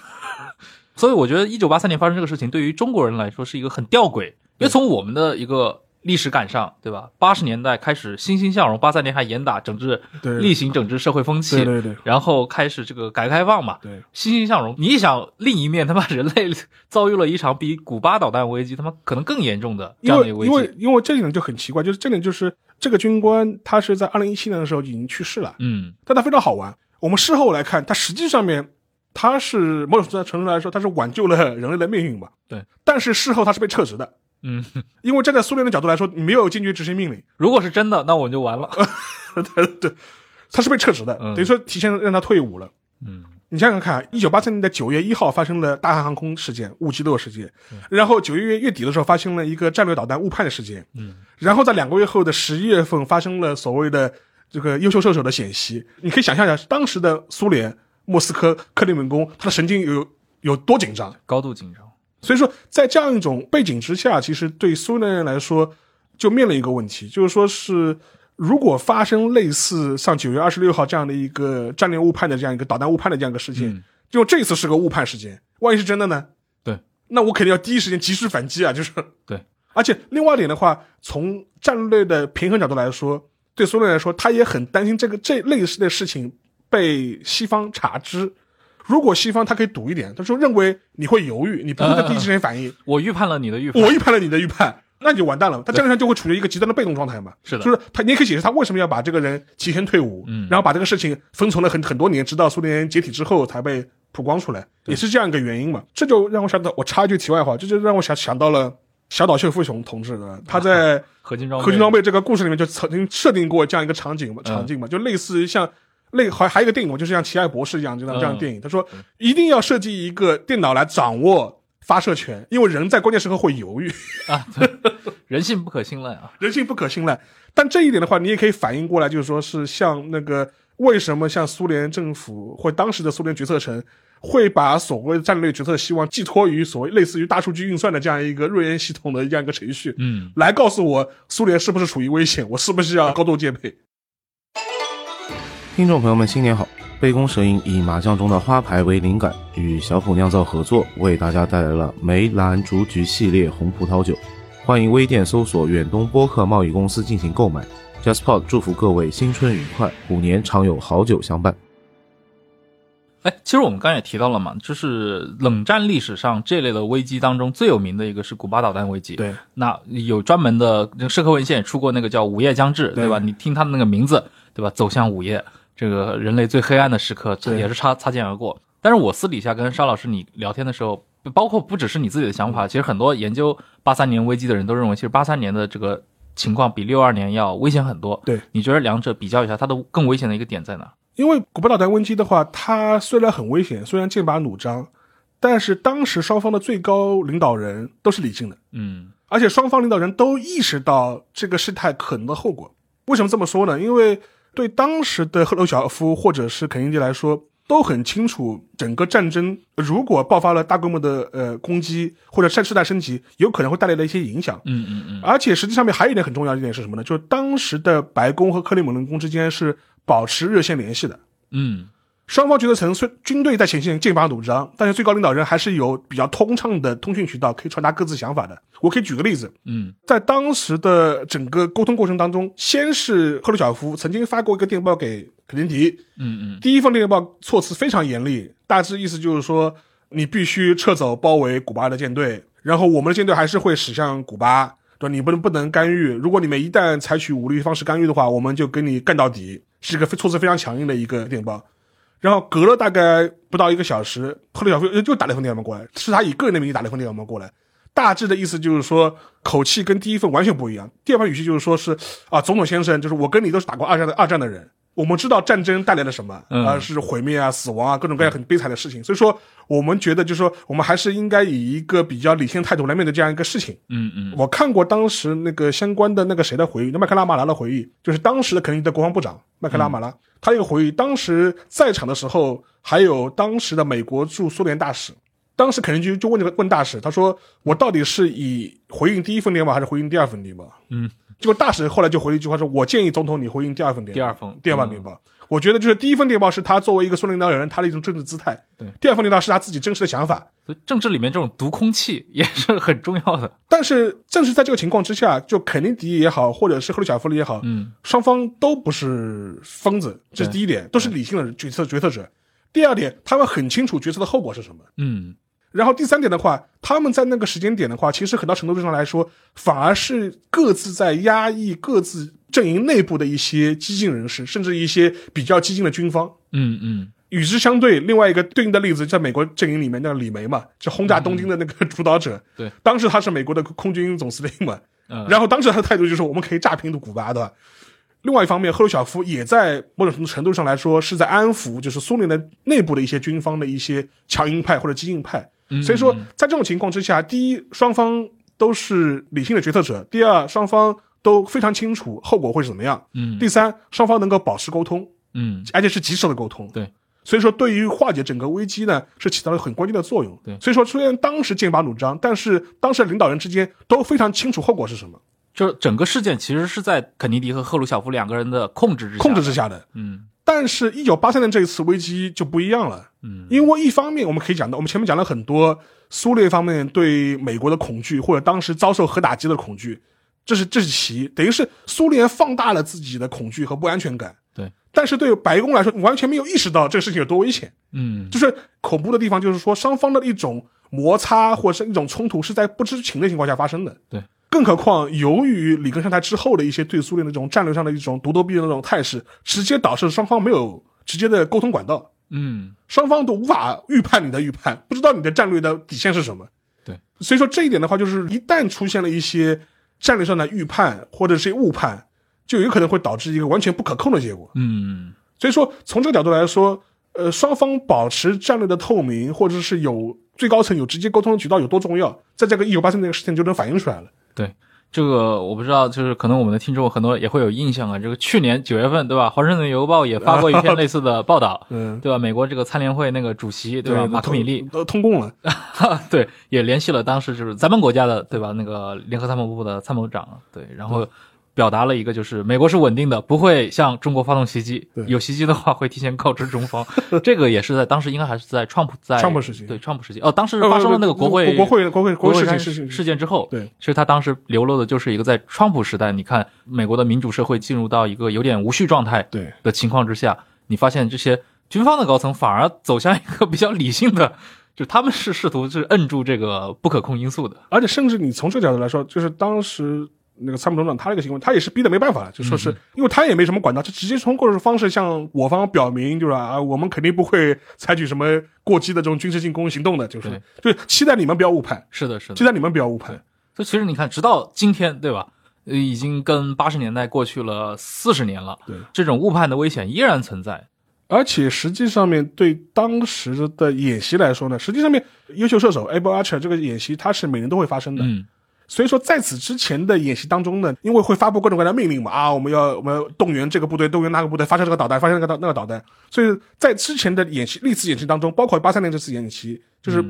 所以我觉得1983年发生这个事情，对于中国人来说是一个很吊诡，因为从我们的一个历史感上，对吧？80年代开始欣欣向荣，83年还严打整治，厉行整治社会风气，对，然后开始这个改革开放嘛，对，欣欣向荣。你想另一面，他妈人类遭遇了一场比古巴导弹危机他妈可能更严重的这样的危机。因为这一点就很奇怪，就是这点就是这个军官他是在2017年的时候已经去世了，但他非常好玩。我们事后来看，他实际上面他是某种程度来说他是挽救了人类的命运嘛，对，但是事后他是被撤职的。因为站在苏联的角度来说，你没有坚决执行命令。如果是真的，那我们就完了。对，他是被撤职的，等于说提前让他退伍了。你想想看，1983年的9月1号发生了大韩航空事件、误击落事件，然后9月月底的时候发生了一个战略导弹误判的事件，然后在2个月后的11月份发生了所谓的这个优秀射手的演习。你可以想象一下，当时的苏联、莫斯科、克里姆林宫，他的神经有多紧张，高度紧张。所以说在这样一种背景之下，其实对苏联人来说就面临一个问题，就是说是如果发生类似像9月26号这样的一个战略误判的这样一个导弹误判的这样一个事件，就这一次是个误判事件，万一是真的呢？对，那我肯定要第一时间及时反击啊，就是对。而且另外一点的话，从战略的平衡角度来说，对苏联来说他也很担心这类似的事情被西方察知。如果西方他可以赌一点，他说认为你会犹豫，你不会在第一时间反应，我预判了你的预判，那你就完蛋了。他这样就会处于一个极端的被动状态嘛。是的，就是你也可以解释他为什么要把这个人提前退伍，然后把这个事情封存了很多年，直到苏联解体之后才被曝光出来，也是这样一个原因嘛。这就让我想到，我插一句题外话，这就让我想到了小岛秀夫雄同志的，他在合金装备这个故事里面就曾经设定过这样一个场景嘛，就类似于像。还有一个电影，就是像奇爱博士一样这样的电影，他说一定要设计一个电脑来掌握发射权，因为人在关键时刻会犹豫啊，人性不可信赖啊，人性不可信赖。但这一点的话，你也可以反映过来，就是说是像那个为什么像苏联政府或当时的苏联决策层会把所谓战略决策希望寄托于所谓类似于大数据运算的这样一个瑞恩系统的这样一个程序，嗯，来告诉我苏联是不是处于危险，我是不是要高度戒备。听众朋友们新年好，杯弓蛇影以麻将中的花牌为灵感，与小普酿造合作，为大家带来了梅兰竹菊系列红葡萄酒，欢迎微店搜索远东播客贸易公司进行购买。 JustPod 祝福各位新春愉快，虎年常有好酒相伴。其实我们刚才也提到了嘛，就是冷战历史上这类的危机当中最有名的一个是古巴导弹危机。对，那有专门的社科文献也出过那个叫午夜将至， 对吧？你听他的那个名字，对吧？走向午夜，这个人类最黑暗的时刻也是擦肩而过。但是我私底下跟沙老师你聊天的时候，包括不只是你自己的想法，其实很多研究83年危机的人都认为，其实83年的这个情况比62年要危险很多。对，你觉得两者比较一下，它的更危险的一个点在哪？因为古巴导弹危机的话，它虽然很危险，虽然剑拔弩张，但是当时双方的最高领导人都是理性的，嗯，而且双方领导人都意识到这个事态可能的后果。为什么这么说呢？因为对当时的赫鲁晓夫或者是肯尼迪来说，都很清楚整个战争如果爆发了大规模的攻击或者事态升级，有可能会带来的一些影响。而且实际上面还有一点很重要的一点是什么呢？就是当时的白宫和克里姆林宫之间是保持热线联系的，嗯，双方决策层虽军队在前线剑拔弩张，但是最高领导人还是有比较通畅的通讯渠道可以传达各自想法的。我可以举个例子，嗯，在当时的整个沟通过程当中，先是赫鲁晓夫曾经发过一个电报给肯尼迪，第一份电报措辞非常严厉，大致意思就是说你必须撤走包围古巴的舰队，然后我们的舰队还是会驶向古巴，对，你不能干预，如果你们一旦采取武力方式干预的话，我们就跟你干到底，是一个措辞非常强硬的一个电报。然后隔了大概不到一个小时，赫鲁晓夫又打了一份电报过来，是他以个人的名义打了一份电报过来，大致的意思就是说口气跟第一份完全不一样。第二份语气就是说是啊，总统先生，就是我跟你都是打过二战的人，我们知道战争带来了什么，是毁灭啊、死亡啊，各种各样很悲惨的事情。所以说，我们觉得就是说，我们还是应该以一个比较理性的态度来面对这样一个事情。我看过当时那个相关的那个谁的回忆，那麦克拉马拉的回忆，就是当时的肯尼迪的国防部长麦克拉马拉，他一个回忆，当时在场的时候，还有当时的美国驻苏联大使，当时肯尼迪就问大使，他说：“我到底是以回应第一份电报还是回应第二份电报？”结果大使后来就回了一句话说：“我建议总统你回应第二份电报。”我觉得就是第一份电报是他作为一个苏联领导人他的一种政治姿态，对，第二份电报是他自己真实的想法。政治里面这种读空气也是很重要的。但是正是在这个情况之下，就肯尼迪也好，或者是赫鲁晓夫也好，双方都不是疯子，这是第一点，都是理性的决策者。第二点，他们很清楚决策的后果是什么。然后第三点的话，他们在那个时间点的话，其实很大程度上来说，反而是各自在压抑各自阵营内部的一些激进人士，甚至一些比较激进的军方。与之相对，另外一个对应的例子，在美国阵营里面，那个李梅嘛，就轰炸东京的那个主导者。对，当时他是美国的空军总司令嘛，然后当时他的态度就是我们可以炸平古巴的。另外一方面，赫鲁晓夫也在某种程度上来说是在安抚，就是苏联的内部的一些军方的一些强硬派或者激进派。所以说在这种情况之下，第一，双方都是理性的决策者，第二，双方都非常清楚后果会是怎么样，第三，双方能够保持沟通，而且是及时的沟通。对，所以说对于化解整个危机呢，是起到了很关键的作用。对，所以说虽然当时剑拔弩张，但是当时领导人之间都非常清楚后果是什么，就是整个事件其实是在肯尼迪和赫鲁晓夫两个人的控制之下的。但是1983年这一次危机就不一样了，因为一方面我们可以讲到，我们前面讲了很多苏联方面对美国的恐惧，或者当时遭受核打击的恐惧，这是其一，等于是苏联放大了自己的恐惧和不安全感。对，但是对白宫来说完全没有意识到这个事情有多危险。就是恐怖的地方就是说，双方的一种摩擦或者是一种冲突是在不知情的情况下发生的。对，更何况由于里根上台之后的一些对苏联的这种战略上的一种咄咄逼人的那种态势，直接导致双方没有直接的沟通管道。双方都无法预判，不知道你的战略的底线是什么。对，所以说这一点的话，就是一旦出现了一些战略上的预判或者是误判，就有可能会导致一个完全不可控的结果。所以说从这个角度来说，双方保持战略的透明，或者是有最高层有直接沟通的渠道有多重要，在这个1983年这个事情就能反映出来了。对，这个我不知道，就是可能我们的听众很多也会有印象啊。这个去年9月份，对吧？华盛顿邮报也发过一篇类似的报道，对吧？美国这个参联会那个主席，对吧？马克米利都通共了，对，也联系了当时就是咱们国家的，对吧？那个联合参谋部的参谋长，对，然后表达了一个就是美国是稳定的，不会向中国发动袭击，有袭击的话会提前告知中方。这个也是在当时应该还是在川普时期，对，川普时期哦，当时发生了那个国会事件之后，对，其实他当时流露的就是一个在川普时代，你看美国的民主社会进入到一个有点无序状态的情况之下，你发现这些军方的高层反而走向一个比较理性的。就他们是试图是摁住这个不可控因素的，而且甚至你从这个角度来说，就是当时那个参谋总长他这个行为，他也是逼得没办法，就说是因为他也没什么管道，就直接通过方式向我方表明，就是啊，我们肯定不会采取什么过激的这种军事进攻行动的，就是期待你们不要误判，是的，期待你们不要误判。所以其实你看，直到今天，对吧？已经跟80年代过去了40年了，对，这种误判的危险依然存在。而且实际上面对当时的演习来说呢，实际上面优秀射手 Able Archer 这个演习它是每年都会发生的。所以说在此之前的演习当中呢，因为会发布各种各样的命令嘛，啊，我们要动员这个部队，动员那个部队，发射这个导弹，发射那个导弹。所以在之前的演习历次演习当中，包括83年这次演习，就是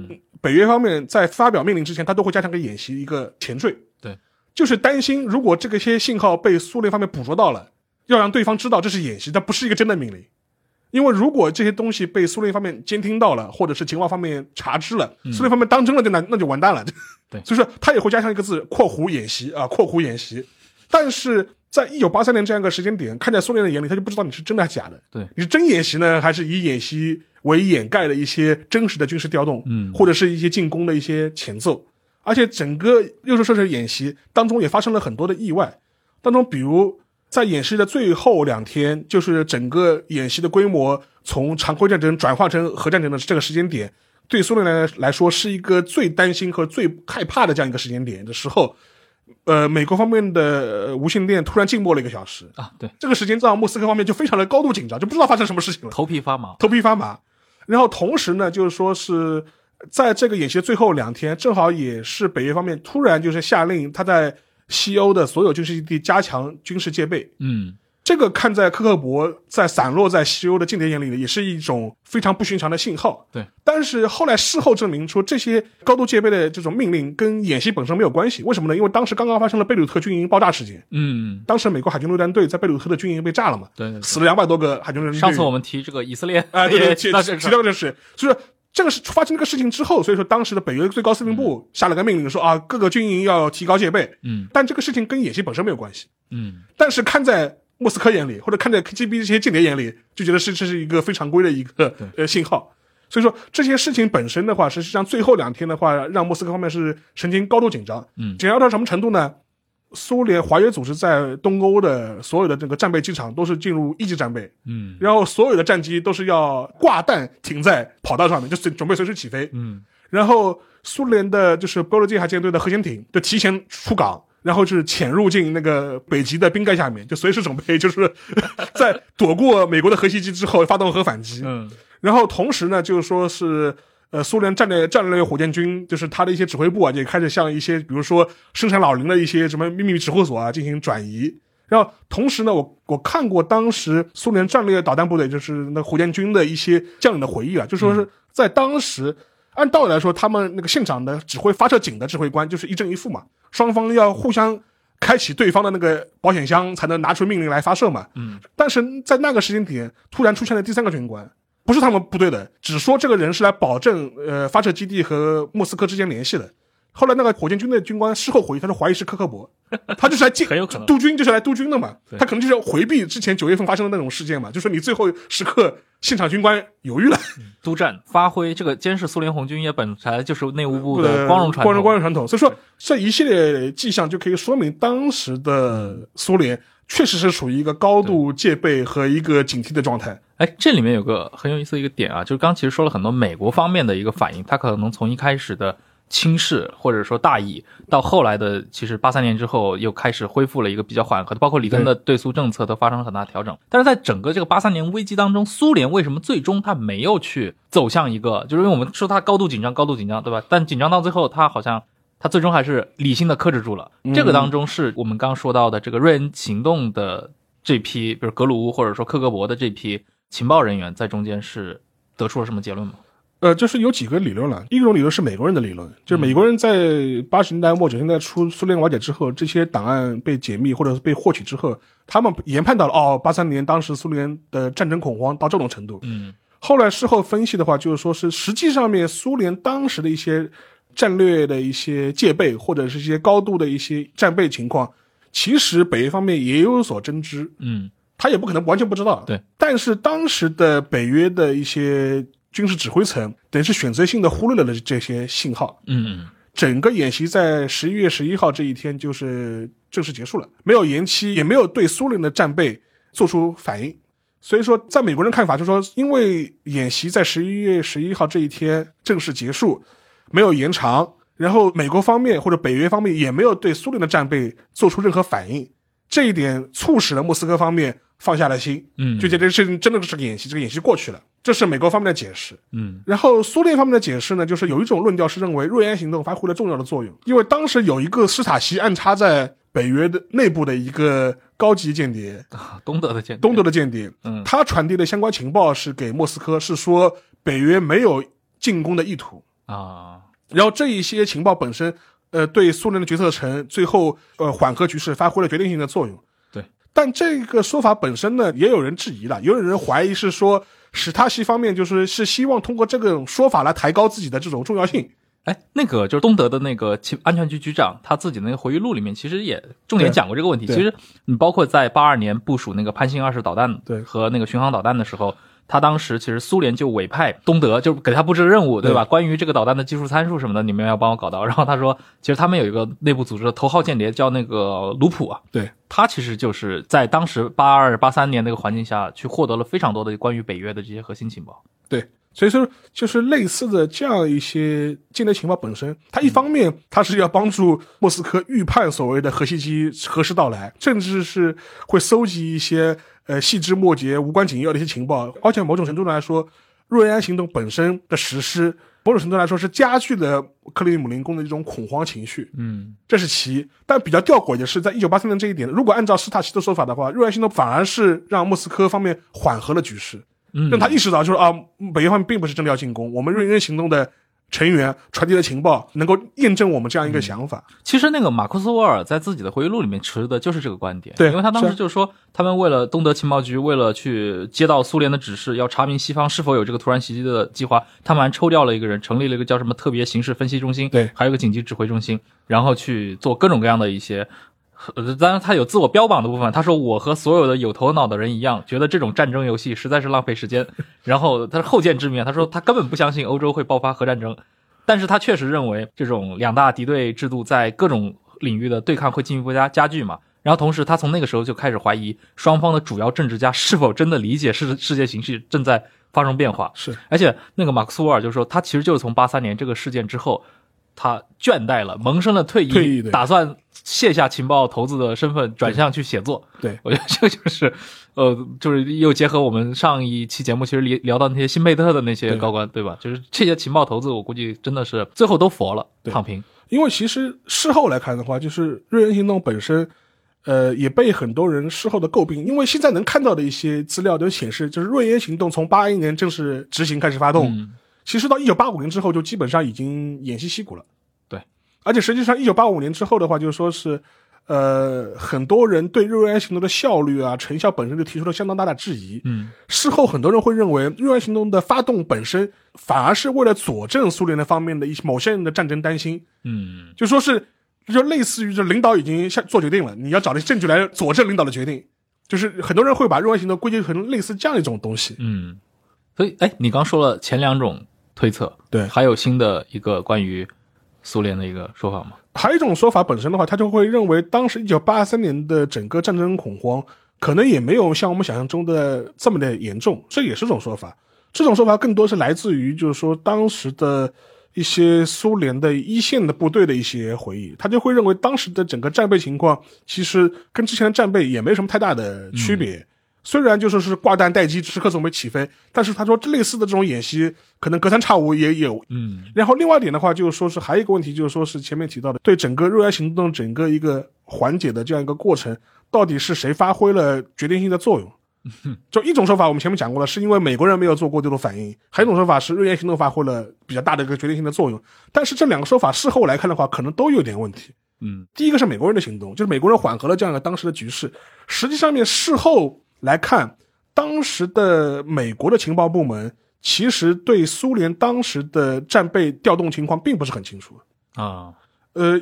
北约方面在发表命令之前，他都会加强给演习一个前缀。对。就是担心如果这个些信号被苏联方面捕捉到了，要让对方知道这是演习，它不是一个真的命令。因为如果这些东西被苏联方面监听到了，或者是情报方面查知了，苏联方面当真了，那就完蛋了。对，所以说他也会加上一个字，括弧演习啊，括弧演习。但是在1983年这样一个时间点，看在苏联的眼里，他就不知道你是真的还是假的。对，你是真演习呢，还是以演习为掩盖的一些真实的军事调动，或者是一些进攻的一些前奏。而且整个优秀射手演习当中也发生了很多的意外，当中比如。在演习的最后两天，就是整个演习的规模从常规战争转化成核战争的这个时间点，对苏联来说是一个最担心和最害怕的这样一个时间点的时候，美国方面的无线电突然静默了1个小时啊，对，这个时间让莫斯科方面就非常的高度紧张，就不知道发生什么事情了，头皮发麻。然后同时呢，就是说是在这个演习的最后两天，正好也是北约方面突然就是下令他在。西欧的所有军事基地加强军事戒备，这个看在科克勃在散落在西欧的间谍眼里呢，也是一种非常不寻常的信号。对，但是后来事后证明出这些高度戒备的这种命令跟演习本身没有关系，为什么呢？因为当时刚刚发生了贝鲁特军营爆炸事件，当时美国海军陆战队在贝鲁特的军营被炸了嘛，对，死了200多个海军陆战队。上次我们提这个以色列啊，对，提到这事，所以说。这个是发生这个事情之后，所以说当时的北约最高司令部下了个命令说啊，各个军营要提高戒备。但这个事情跟演习本身没有关系。但是看在莫斯科眼里，或者看在 KGB 这些间谍眼里，就觉得这是一个非常规的一个信号。所以说这些事情本身的话，实际上最后两天的话，让莫斯科方面是神经高度紧张。紧张到什么程度呢？苏联华约组织在东欧的所有的这个战备机场都是进入一级战备，然后所有的战机都是要挂弹停在跑道上面，就准备随时起飞，然后苏联的就是波罗的海舰队的核潜艇就提前出港，然后是潜入进那个北极的冰盖下面，就随时准备就是在躲过美国的核袭击之后发动核反击，然后同时呢就是说是。苏联战略火箭军就是他的一些指挥部啊，也开始向一些比如说生产老龄的一些什么秘密指挥所啊进行转移。然后同时呢，我看过当时苏联战略导弹部队就是那火箭军的一些将领的回忆啊，就说是在当时按道理来说，他们那个现场的指挥发射井的指挥官就是一正一负嘛，双方要互相开启对方的那个保险箱才能拿出命令来发射嘛。但是在那个时间点突然出现了第3个军官。不是他们部队的，只说这个人是来保证发射基地和莫斯科之间联系的。后来那个火箭军的军官事后回忆，他说怀疑是科克勃，他就是来督军，就是来督军的嘛。他可能就是要回避之前9月份发生的那种事件嘛，就说你最后时刻现场军官犹豫了，督战发挥这个监视苏联红军也本来就是内务部的光荣传统，光荣传统。所以说这一系列迹象就可以说明当时的苏联。确实是属于一个高度戒备和一个警惕的状态。哎，这里面有个很有意思的一个点啊，就是刚其实说了很多美国方面的一个反应，它可能从一开始的轻视或者说大意，到后来的其实83年之后又开始恢复了一个比较缓和的，包括里根的对苏政策都发生了很大调整。但是在整个这个83年危机当中，苏联为什么最终它没有去走向一个，就是因为我们说它高度紧张，对吧？但紧张到最后它好像他最终还是理性的克制住了。这个当中是我们刚说到的这个瑞恩行动的这批，比如格鲁乌或者说克格勃的这批情报人员在中间是得出了什么结论吗？就是有几个理论了。一种理论是美国人的理论，就是美国人在80年代末90年代初苏联瓦解之后，这些档案被解密或者是被获取之后，他们研判到了83年当时苏联的战争恐慌到这种程度。后来事后分析的话，就是说是实际上面苏联当时的一些战略的一些戒备或者是一些高度的一些战备情况，其实北约方面也有所真知。他也不可能完全不知道。对，但是当时的北约的一些军事指挥层等于是选择性的忽略了这些信号。整个演习在11月11号这一天就是正式结束了，没有延期，也没有对苏联的战备做出反应。所以说在美国人看法就是说，因为演习在11月11号这一天正式结束，没有延长，然后美国方面或者北约方面也没有对苏联的战备做出任何反应，这一点促使了莫斯科方面放下了心，就觉得这个事情真的是个演习，这个演习过去了，这是美国方面的解释。然后苏联方面的解释呢，就是有一种论调是认为瑞安行动发挥了重要的作用，因为当时有一个斯塔西暗插在北约的内部的一个高级间谍，东德的间谍，他传递的相关情报是给莫斯科，是说北约没有进攻的意图啊。然后这一些情报本身，对苏联的决策层最后缓和局势发挥了决定性的作用。但这个说法本身呢，也有人质疑了，有人怀疑是说史塔西方面是希望通过这个说法来抬高自己的这种重要性。那个就是东德的那个安全局局长他自己的那个回忆录里面其实也重点讲过这个问题。其实你包括在82年部署那个潘兴20导弹和那个巡航导弹的时候，他当时其实苏联就委派东德，就给他布置任务，对吧？关于这个导弹的技术参数什么的，你们要帮我搞到。然后他说，其实他们有一个内部组织的头号间谍叫那个卢普啊，对，他其实就是在当时82、83年那个环境下去获得了非常多的关于北约的这些核心情报。对，所以说就是类似的这样一些间谍情报本身，它一方面它是要帮助莫斯科预判所谓的核袭击何时到来，甚至是会搜集一些细枝末节无关紧要的一些情报，而且某种程度来说瑞安行动本身的实施某种程度来说是加剧了克里姆林宫的一种恐慌情绪。这是其一。但比较吊诡的是在1983年这一点，如果按照斯塔西的说法的话，瑞安行动反而是让莫斯科方面缓和了局势，让他意识到就是北约方面并不是真的要进攻，我们瑞安行动的成员传递的情报能够验证我们这样一个想法。其实那个马库斯沃尔在自己的回忆录里面持的就是这个观点。对，因为他当时就是说他们为了东德情报局为了去接到苏联的指示要查明西方是否有这个突然袭击的计划，他们还抽调了一个人，成立了一个叫什么特别形势分析中心，对，还有一个紧急指挥中心，然后去做各种各样的一些，当然他有自我标榜的部分，他说我和所有的有头脑的人一样觉得这种战争游戏实在是浪费时间，然后他是后见之明，他说他根本不相信欧洲会爆发核战争，但是他确实认为这种两大敌对制度在各种领域的对抗会进一步加剧嘛。然后同时他从那个时候就开始怀疑双方的主要政治家是否真的理解世界形势正在发生变化。是，而且那个马克斯沃尔就说他其实就是从83年这个事件之后他倦怠了，萌生了退役，打算卸下情报投资的身份，转向去写作。对，我觉得这个就是就是又结合我们上一期节目其实聊到那些辛佩特的那些高官， 对吧，就是这些情报投资我估计真的是最后都佛了，躺平。因为其实事后来看的话，就是瑞恩行动本身也被很多人事后的诟病，因为现在能看到的一些资料都显示，就是瑞恩行动从81年正式执行开始发动，其实到1985年之后就基本上已经偃旗息鼓了。对，而且实际上1985年之后的话，就是说是很多人对瑞安行动的效率啊成效本身就提出了相当大的质疑。事后很多人会认为瑞安行动的发动本身反而是为了佐证苏联的方面的某些人的战争担心。就说是就类似于这领导已经做决定了，你要找的证据来佐证领导的决定，就是很多人会把瑞安行动归结成类似这样一种东西。所以你刚说了前两种推测，对，还有新的一个关于苏联的一个说法吗？还有一种说法本身的话，他就会认为当时1983年的整个战争恐慌可能也没有像我们想象中的这么的严重，这也是种说法。这种说法更多是来自于就是说当时的一些苏联的一线的部队的一些回忆，他就会认为当时的整个战备情况其实跟之前的战备也没什么太大的区别。虽然就是挂弹待机，时刻准备起飞，但是他说这类似的这种演习可能隔三差五也有。嗯，然后另外一点的话就是说是还有一个问题，就是说是前面提到的对整个若干行动整个一个缓解的这样一个过程，到底是谁发挥了决定性的作用。就一种说法我们前面讲过了，是因为美国人没有做过这种反应，还有一种说法是瑞典行动发挥了比较大的一个决定性的作用，但是这两个说法事后来看的话可能都有点问题。嗯，第一个是美国人的行动，就是美国人缓和了这样一个当时的局势，实际上面事后来看当时的美国的情报部门其实对苏联当时的战备调动情况并不是很清楚啊。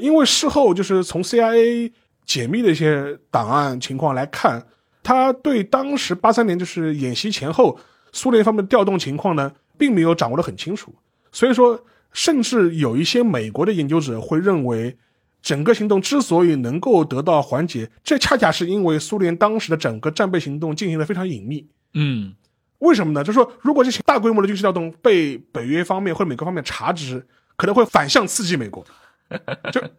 因为事后就是从 CIA 解密的一些档案情况来看，他对当时83年就是演习前后苏联方面的调动情况呢并没有掌握得很清楚，所以说甚至有一些美国的研究者会认为整个行动之所以能够得到缓解，这恰恰是因为苏联当时的整个战备行动进行得非常隐秘。嗯，为什么呢？就是说如果这些大规模的军事调动被北约方面或者美国方面查知，可能会反向刺激美国，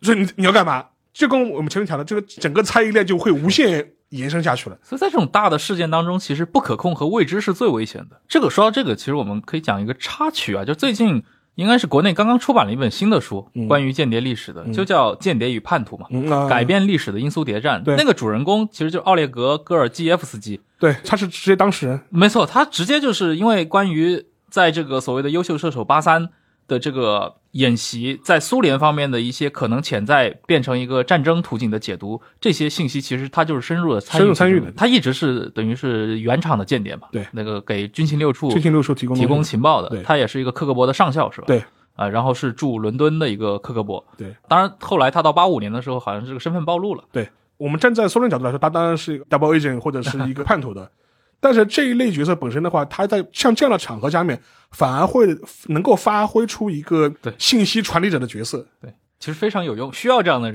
就 你要干嘛，就跟我们前面讲的这个整个猜疑链就会无限延伸下去了。所以在这种大的事件当中，其实不可控和未知是最危险的。这个说到这个，其实我们可以讲一个插曲啊，就最近应该是国内刚刚出版了一本新的书，关于间谍历史的，就叫《间谍与叛徒》嘛，改变历史的因苏谍战。对，那个主人公其实就是奥列格·戈尔基耶夫斯基。对，他是直接当事人。没错，他直接就是因为关于在这个所谓的优秀射手83的这个演习，在苏联方面的一些可能潜在变成一个战争途径的解读，这些信息其实他就是深入参与的，他一直是等于是原厂的间谍嘛。对，那个给军情六处提供情报的，他也是一个克格勃的上校是吧？对，然后是驻伦敦的一个克格勃。对，当然后来他到85年的时候，好像这个身份暴露了。对，我们站在苏联角度来说，他当然是一个 double agent 或者是一个叛徒的。但是这一类角色本身的话，他在像这样的场合下面反而会能够发挥出一个信息传递者的角色。 对，其实非常有用，需要这样的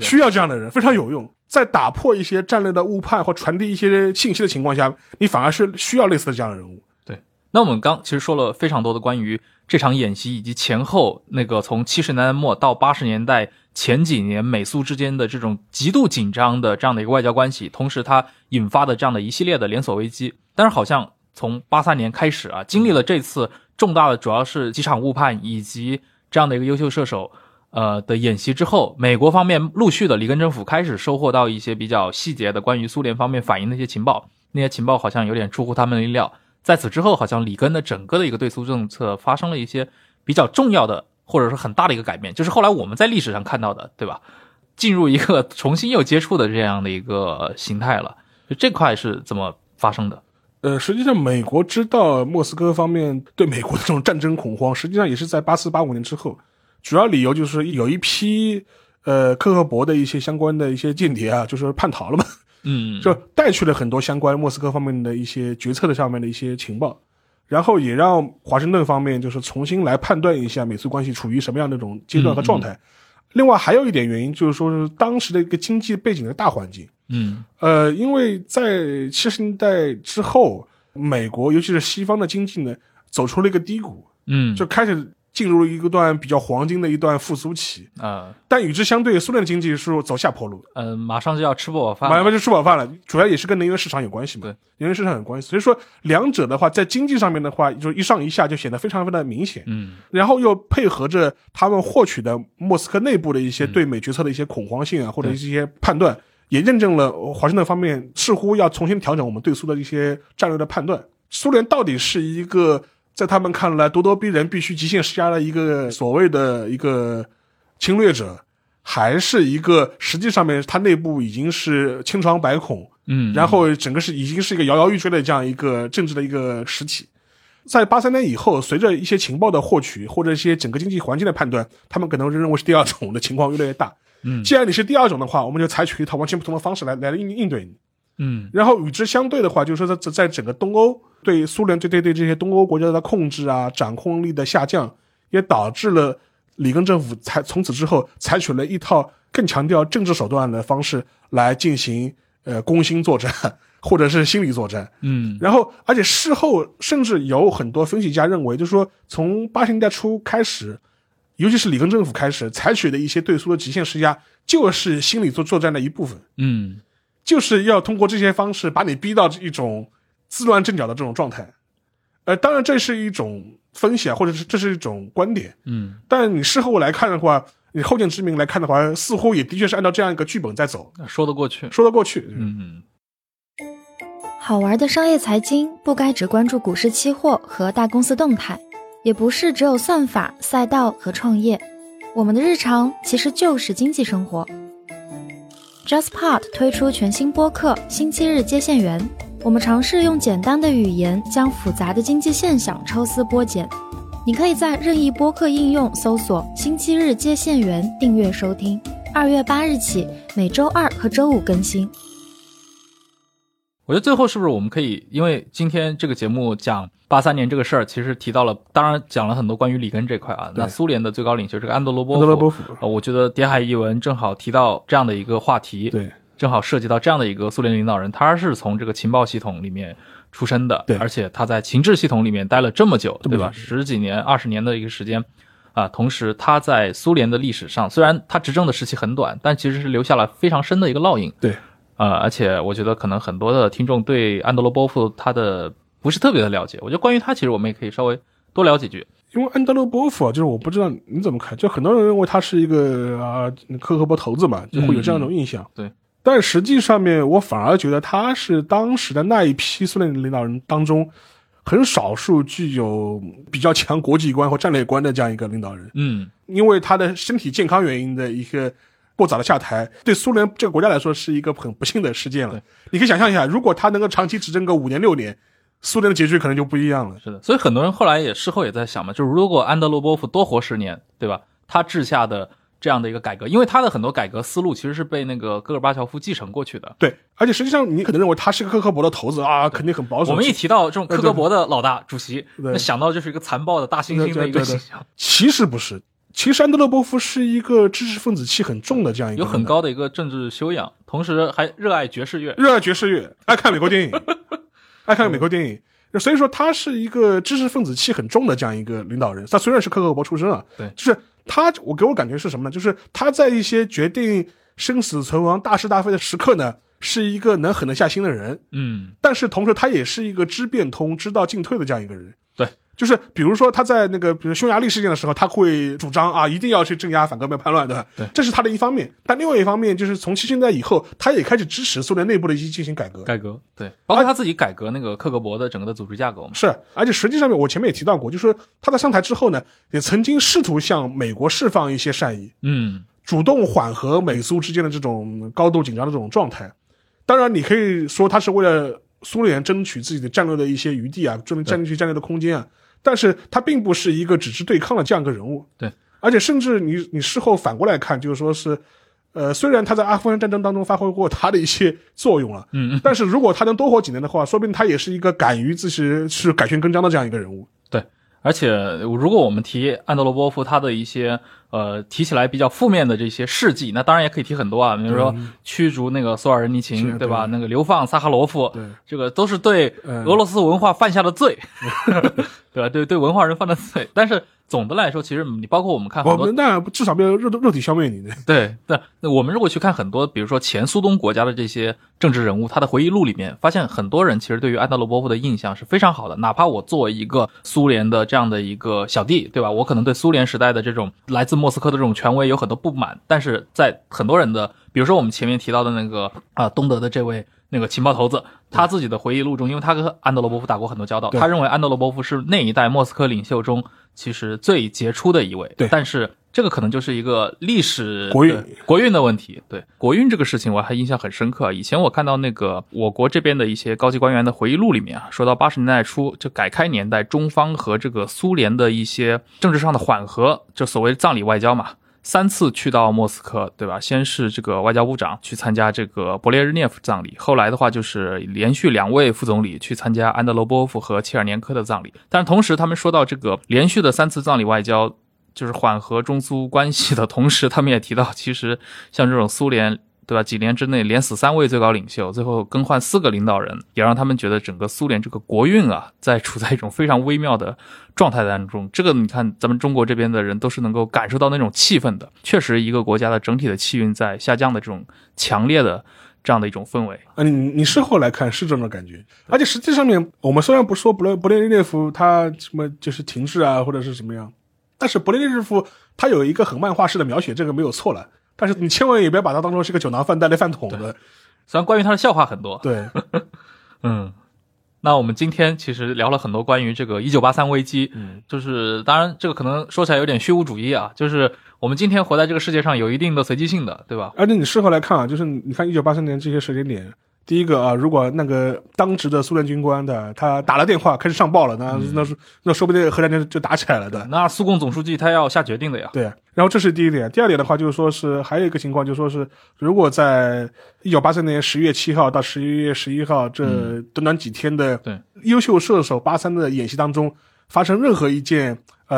人非常有用，在打破一些战略的误判或传递一些信息的情况下，你反而是需要类似的这样的人物。对，那我们刚其实说了非常多的关于这场演习以及前后那个从70年代末到80年代前几年美苏之间的这种极度紧张的这样的一个外交关系，同时它引发的这样的一系列的连锁危机。但是好像从83年开始啊，经历了这次重大的主要是几场误判以及这样的一个优秀射手的演习之后，美国方面陆续的里根政府开始收获到一些比较细节的关于苏联方面反映的一些情报，那些情报好像有点出乎他们的意料。在此之后，好像里根的整个的一个对苏政策发生了一些比较重要的或者说很大的一个改变，就是后来我们在历史上看到的，对吧？进入一个重新又接触的这样的一个形态了。就这块是怎么发生的？实际上美国知道莫斯科方面对美国的这种战争恐慌，实际上也是在84、85年之后。主要理由就是有一批克格勃的一些相关的一些间谍啊，就是叛逃了嘛。嗯，就带去了很多相关莫斯科方面的一些决策的上面的一些情报，然后也让华盛顿方面就是重新来判断一下美苏关系处于什么样的这种阶段和状态。另外还有一点原因就是说是当时的一个经济背景的大环境。因为在70年代之后，美国尤其是西方的经济呢走出了一个低谷，就开始进入了一段比较黄金的一段复苏期啊。但与之相对，苏联的经济是走下坡路，马上就要吃不饱饭了，马上就吃饱饭了，主要也是跟能源市场有关系嘛。对，能源市场有关系，所以说两者的话，在经济上面的话，就一上一下就显得非常非常明显。然后又配合着他们获取的莫斯科内部的一些对美决策的一些恐慌性啊，或者一些判断，也认证了华盛顿方面似乎要重新调整我们对苏的一些战略的判断。苏联到底是一个在他们看来咄咄逼人必须极限施压的一个所谓的一个侵略者，还是一个实际上面他内部已经是千疮百孔，然后整个是已经是一个摇摇欲坠的这样一个政治的一个实体。在83年以后，随着一些情报的获取或者一些整个经济环境的判断，他们可能认为是第二种的情况越来越大。既然你是第二种的话，我们就采取一套完全不同的方式来应对你。然后与之相对的话，就是说在整个东欧对苏联对这些东欧国家的控制啊、掌控力的下降，也导致了里根政府从此之后采取了一套更强调政治手段的方式来进行攻心作战或者是心理作战。然后而且事后甚至有很多分析家认为，就是说从80年代初开始，尤其是里根政府开始采取的一些对苏的极限施压，就是心理作战的一部分。就是要通过这些方式把你逼到一种自乱阵脚的这种状态。当然这是一种分析啊，或者是这是一种观点，嗯，但你事后来看的话，你后见之明来看的话，似乎也的确是按照这样一个剧本在走，说得过去，说得过去，嗯。好玩的商业财经不该只关注股市期货和大公司动态，也不是只有算法、赛道和创业，我们的日常其实就是经济生活。JustPod 推出全新播客星期日接线员，我们尝试用简单的语言将复杂的经济现象抽丝剥茧。你可以在任意播客应用搜索星期日接线员订阅收听，2月8日起每周二和周五更新。我觉得最后是不是我们可以，因为今天这个节目讲83年这个事儿，其实提到了，当然讲了很多关于里根这块啊，那苏联的最高领袖这个安德罗波夫、我觉得谍海译文正好提到这样的一个话题，对，正好涉及到这样的一个苏联领导人，他是从这个情报系统里面出身的，对，而且他在情治系统里面待了这么久，对吧？10几年、20年的一个时间啊，同时他在苏联的历史上，虽然他执政的时期很短，但其实是留下了非常深的一个烙印，对。而且我觉得可能很多的听众对安德罗波夫他的不是特别的了解，我觉得关于他其实我们也可以稍微多聊几句。因为安德罗波夫啊，就是我不知道你怎么看，就很多人认为他是一个科赫勃头子嘛，就会有这样一种印象。对。但实际上面我反而觉得他是当时的那一批苏联领导人当中很少数具有比较强国际观或战略观的这样一个领导人。嗯。因为他的身体健康原因的一个过早的下台，对苏联这个国家来说是一个很不幸的事件了。你可以想象一下，如果他能够长期执政个5年6年，苏联的结局可能就不一样了。是的，所以很多人后来也事后也在想嘛，就是如果安德罗波夫多活10年，对吧？他治下的这样的一个改革，因为他的很多改革思路其实是被那个戈尔巴乔夫继承过去的。对，而且实际上你可能认为他是个科赫勃的头子啊，肯定很保守。我们一提到这种科赫勃的老大主席，那想到就是一个残暴的大猩猩的一个形象。其实不是。其实安德罗波夫是一个知识分子气很重的这样一个，有很高的一个政治修养，同时还热爱爵士乐，爱看美国电影，所以说他是一个知识分子气很重的这样一个领导人。他虽然是科赫勃出身啊，对，就是他，我给我感觉是什么呢？就是他在一些决定生死存亡、大是大非的时刻呢，是一个能狠得下心的人，嗯，但是同时他也是一个知变通、知道进退的这样一个人，对。就是比如说他在那个比如匈牙利事件的时候，他会主张啊一定要去镇压反革命叛乱的，这是他的一方面。但另外一方面就是从现在以后，他也开始支持苏联内部的一些进行改革，对，包括他自己改革那个克格勃的整个的组织架构嘛。是，而且实际上面我前面也提到过，就是说他在上台之后呢，也曾经试图向美国释放一些善意，嗯，主动缓和美苏之间的这种高度紧张的这种状态。当然，你可以说他是为了苏联争取自己的战略的一些余地啊，战略的空间啊。但是他并不是一个只知对抗的这样一个人物，对，而且甚至你事后反过来看，就是说是，虽然他在阿富汗战争当中发挥过他的一些作用了，嗯，但是如果他能多活几年的话，说不定他也是一个敢于自己去改弦更张的这样一个人物。对，而且如果我们提安德罗波夫他的一些提起来比较负面的这些事迹，那当然也可以提很多啊，比如说驱逐那个索尔仁尼琴， 对吧？那个流放萨哈罗夫，这个都是对俄罗斯文化犯下的罪，对吧？对文化人犯的罪。但是总的来说，其实你包括我们看很多，那至少没有肉体消灭你的。对，那我们如果去看很多，比如说前苏东国家的这些政治人物，他的回忆录里面，发现很多人其实对于安德罗波夫的印象是非常好的。哪怕我作为一个苏联的这样的一个小弟，对吧？我可能对苏联时代的这种来自莫斯科的这种权威有很多不满，但是在很多人的，比如说我们前面提到的那个东德的这位那个情报头子，他自己的回忆录中，因为他跟安德罗波夫打过很多交道，他认为安德罗波夫是那一代莫斯科领袖中其实最杰出的一位，对，但是这个可能就是一个历史国运的问题。对，国运这个事情我还印象很深刻，以前我看到那个我国这边的一些高级官员的回忆录里面啊，说到80年代初就改开年代，中方和这个苏联的一些政治上的缓和，就所谓葬礼外交嘛，3次去到莫斯科，对吧？先是这个外交部长去参加这个勃列日涅夫葬礼，后来的话就是连续2位副总理去参加安德罗波夫和切尔年科的葬礼。但同时他们说到这个连续的3次葬礼外交，就是缓和中苏关系的同时，他们也提到其实像这种苏联，对吧？几年之内连死3位最高领袖，最后更换4个领导人，也让他们觉得整个苏联这个国运啊，在处在一种非常微妙的状态当中。这个你看，咱们中国这边的人都是能够感受到那种气氛的。确实，一个国家的整体的气运在下降的这种强烈的这样的一种氛围。你事后来看是这么感觉，而且实际上面我们虽然不说勃列日涅夫他什么就是停滞啊或者是什么样，但是勃列日涅夫他有一个很漫画式的描写，这个没有错了，但是你千万也别把他当成是个酒囊饭袋的饭桶的，虽然关于他的笑话很多。对嗯，那我们今天其实聊了很多关于这个1983危机，就是当然这个可能说起来有点虚无主义啊，就是我们今天活在这个世界上有一定的随机性的，对吧？而且你事后来看啊，就是你看1983年这些时间点，第一个啊，如果那个当值的苏联军官的他打了电话开始上报了，那说不定核战争就打起来了的。那苏共总书记他要下决定的呀。对，然后这是第一点。第二点的话就是说是还有一个情况，就是说是如果在1983年10月7号到11月11号这短短几天的优秀射手83的演习当中发生任何一件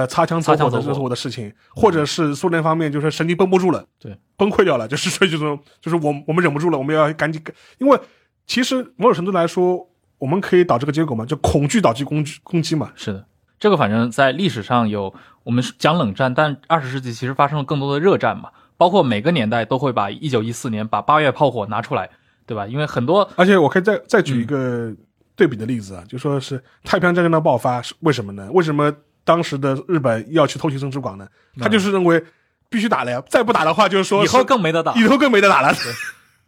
擦枪走火的这是我的事情，或者是苏联方面就是神经绷不住了，对，崩溃掉了，就是所以就是我们忍不住了，我们要赶紧，因为其实某种程度来说，我们可以导致个结果嘛，就恐惧导致攻击嘛。是的，这个反正在历史上有我们讲冷战，但20世纪其实发生了更多的热战嘛，包括每个年代都会把1914年把8月炮火拿出来，对吧？因为很多，而且我可以再举一个对比的例子啊，就说是太平洋战争的爆发是为什么呢？为什么当时的日本要去偷袭珍珠港呢？他就是认为必须打了呀，再不打的话就是说以后更没得打，以后更没得打了。对，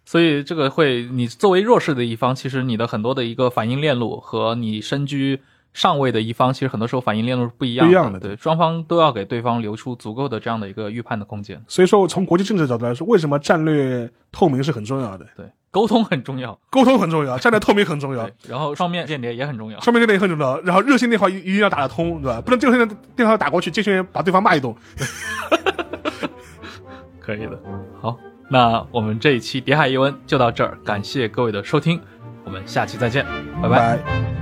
所以这个会，你作为弱势的一方，其实你的很多的一个反应链路和你身居上位的一方，其实很多时候反应链路是不一样的，对，双方都要给对方留出足够的这样的一个预判的空间。所以说，从国际政治角度来说，为什么战略透明是很重要的？对。沟通很重要，战略透明很重要，然后双面间谍也很重要，然后热线电话一定要打得通，对吧？不能这个电话打过去，接线员把对方骂一顿。可以的。好，那我们这一期谍海一文就到这儿，感谢各位的收听，我们下期再见，拜拜。